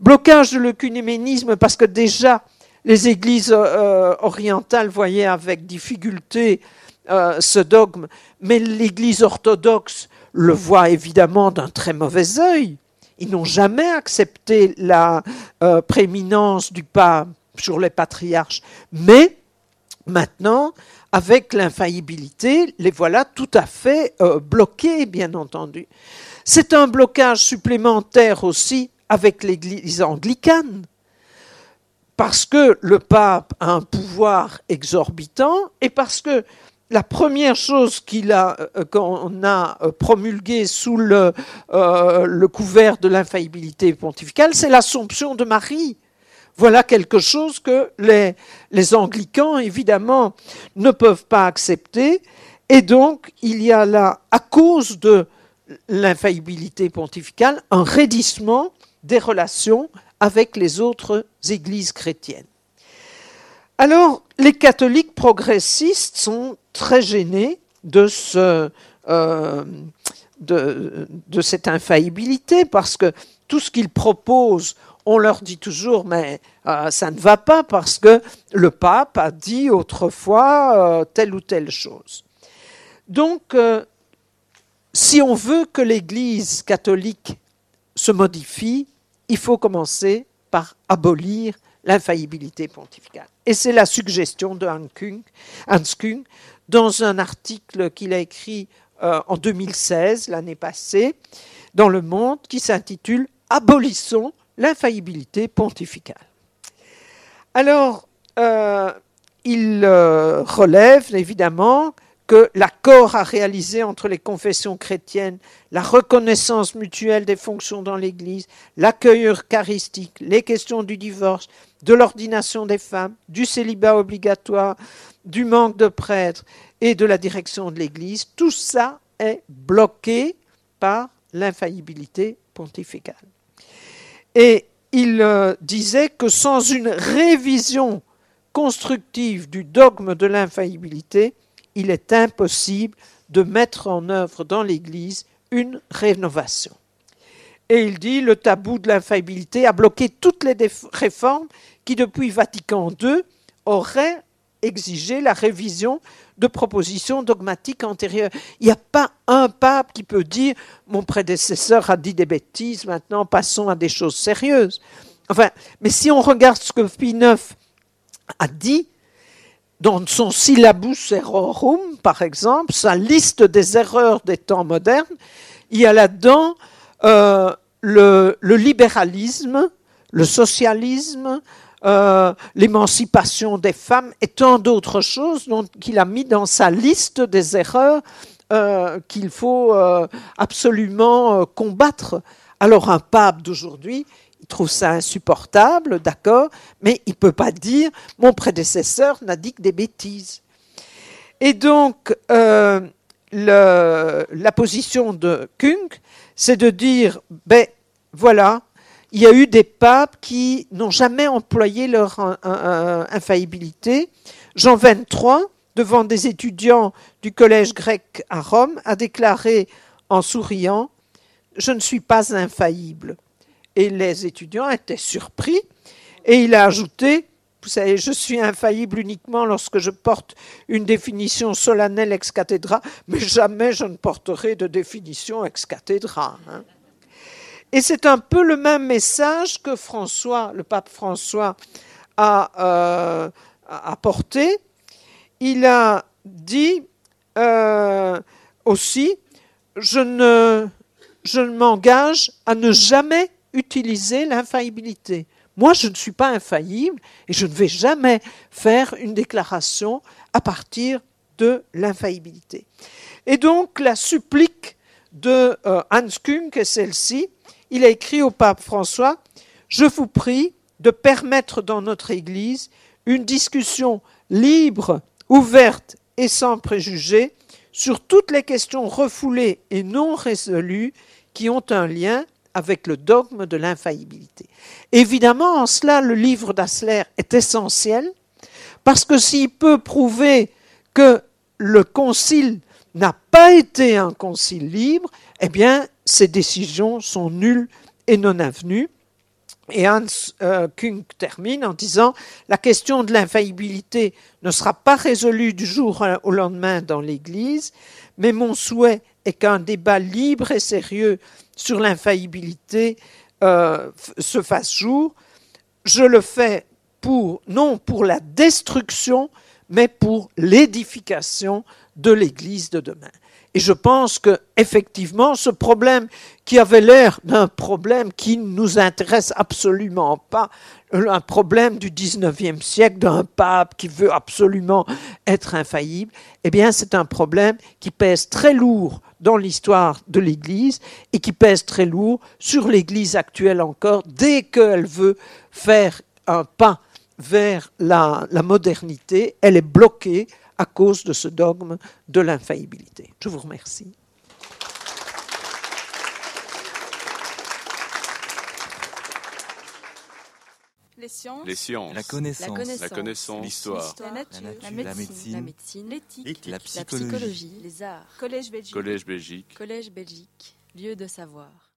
Blocage de l'œcuménisme parce que déjà les églises orientales voyaient avec difficulté ce dogme, mais l'Église orthodoxe le voit évidemment d'un très mauvais œil. Ils n'ont jamais accepté la prééminence du pape sur les patriarches. Mais maintenant, avec l'infaillibilité, les voilà tout à fait bloqués, bien entendu. C'est un blocage supplémentaire aussi avec l'Église anglicane, parce que le pape a un pouvoir exorbitant et parce que la première chose qu'on a promulguée sous le couvert de l'infaillibilité pontificale, c'est l'Assomption de Marie. Voilà quelque chose que les anglicans, évidemment, ne peuvent pas accepter. Et donc, il y a là, à cause de l'infaillibilité pontificale, un raidissement des relations avec les autres églises chrétiennes. Alors, les catholiques progressistes sont très gênés de cette infaillibilité, parce que tout ce qu'ils proposent, on leur dit toujours « mais ça ne va pas parce que le pape a dit autrefois telle ou telle chose ». Donc, si on veut que l'Église catholique se modifie, il faut commencer par abolir l'infaillibilité pontificale. Et c'est la suggestion de Hans Küng dans un article qu'il a écrit en 2016, l'année passée, dans Le Monde, qui s'intitule « Abolissons l'infaillibilité pontificale ». Alors, il relève évidemment que l'accord à réaliser entre les confessions chrétiennes, la reconnaissance mutuelle des fonctions dans l'Église, l'accueil eucharistique, les questions du divorce, de l'ordination des femmes, du célibat obligatoire, du manque de prêtres et de la direction de l'Église, tout ça est bloqué par l'infaillibilité pontificale. Et il disait que sans une révision constructive du dogme de l'infaillibilité, il est impossible de mettre en œuvre dans l'Église une rénovation. Et il dit, le tabou de l'infaillibilité a bloqué toutes les réformes qui, depuis Vatican II, auraient exigé la révision de propositions dogmatiques antérieures. Il n'y a pas un pape qui peut dire « mon prédécesseur a dit des bêtises, maintenant passons à des choses sérieuses ». Enfin, mais si on regarde ce que Pie IX a dit, dans son syllabus errorum, par exemple, sa liste des erreurs des temps modernes, il y a là-dedans le libéralisme, le socialisme, l'émancipation des femmes et tant d'autres choses qu'il a mis dans sa liste des erreurs qu'il faut absolument combattre. Alors un pape d'aujourd'hui, il trouve ça insupportable, d'accord, mais il ne peut pas dire « mon prédécesseur n'a dit que des bêtises ». Et donc, la position de Küng, c'est de dire « ben voilà, il y a eu des papes qui n'ont jamais employé leur infaillibilité. Jean XXIII, devant des étudiants du collège grec à Rome, a déclaré en souriant « je ne suis pas infaillible ». Et les étudiants étaient surpris. Et il a ajouté, vous savez, je suis infaillible uniquement lorsque je porte une définition solennelle ex cathedra, mais jamais je ne porterai de définition ex cathedra. Hein. Et c'est un peu le même message que François, le pape François a porté. Il a dit aussi, je ne m'engage à ne jamais utiliser l'infaillibilité. Moi, je ne suis pas infaillible et je ne vais jamais faire une déclaration à partir de l'infaillibilité. Et donc, la supplique de Hans Küng est celle-ci. Il a écrit au pape François « Je vous prie de permettre dans notre Église une discussion libre, ouverte et sans préjugés sur toutes les questions refoulées et non résolues qui ont un lien avec le dogme de l'infaillibilité. » Évidemment, en cela, le livre d'Hasler est essentiel, parce que s'il peut prouver que le concile n'a pas été un concile libre, eh bien, ses décisions sont nulles et non avenues. Et Hans Küng termine en disant « La question de l'infaillibilité ne sera pas résolue du jour au lendemain dans l'Église, mais mon souhait est qu'un débat libre et sérieux sur l'infaillibilité se fasse jour. Je le fais non pour la destruction, mais pour l'édification de l'Église de demain. » Et je pense qu'effectivement, ce problème qui avait l'air d'un problème qui ne nous intéresse absolument pas, un problème du 19e siècle, d'un pape qui veut absolument être infaillible, eh bien c'est un problème qui pèse très lourd dans l'histoire de l'Église et qui pèse très lourd sur l'Église actuelle encore, dès qu'elle veut faire un pas vers la modernité, elle est bloquée à cause de ce dogme de l'infaillibilité. Je vous remercie. Les sciences, la connaissance, l'histoire, la nature, la médecine, l'éthique, la psychologie, les arts, Collège Belgique, lieu de savoir.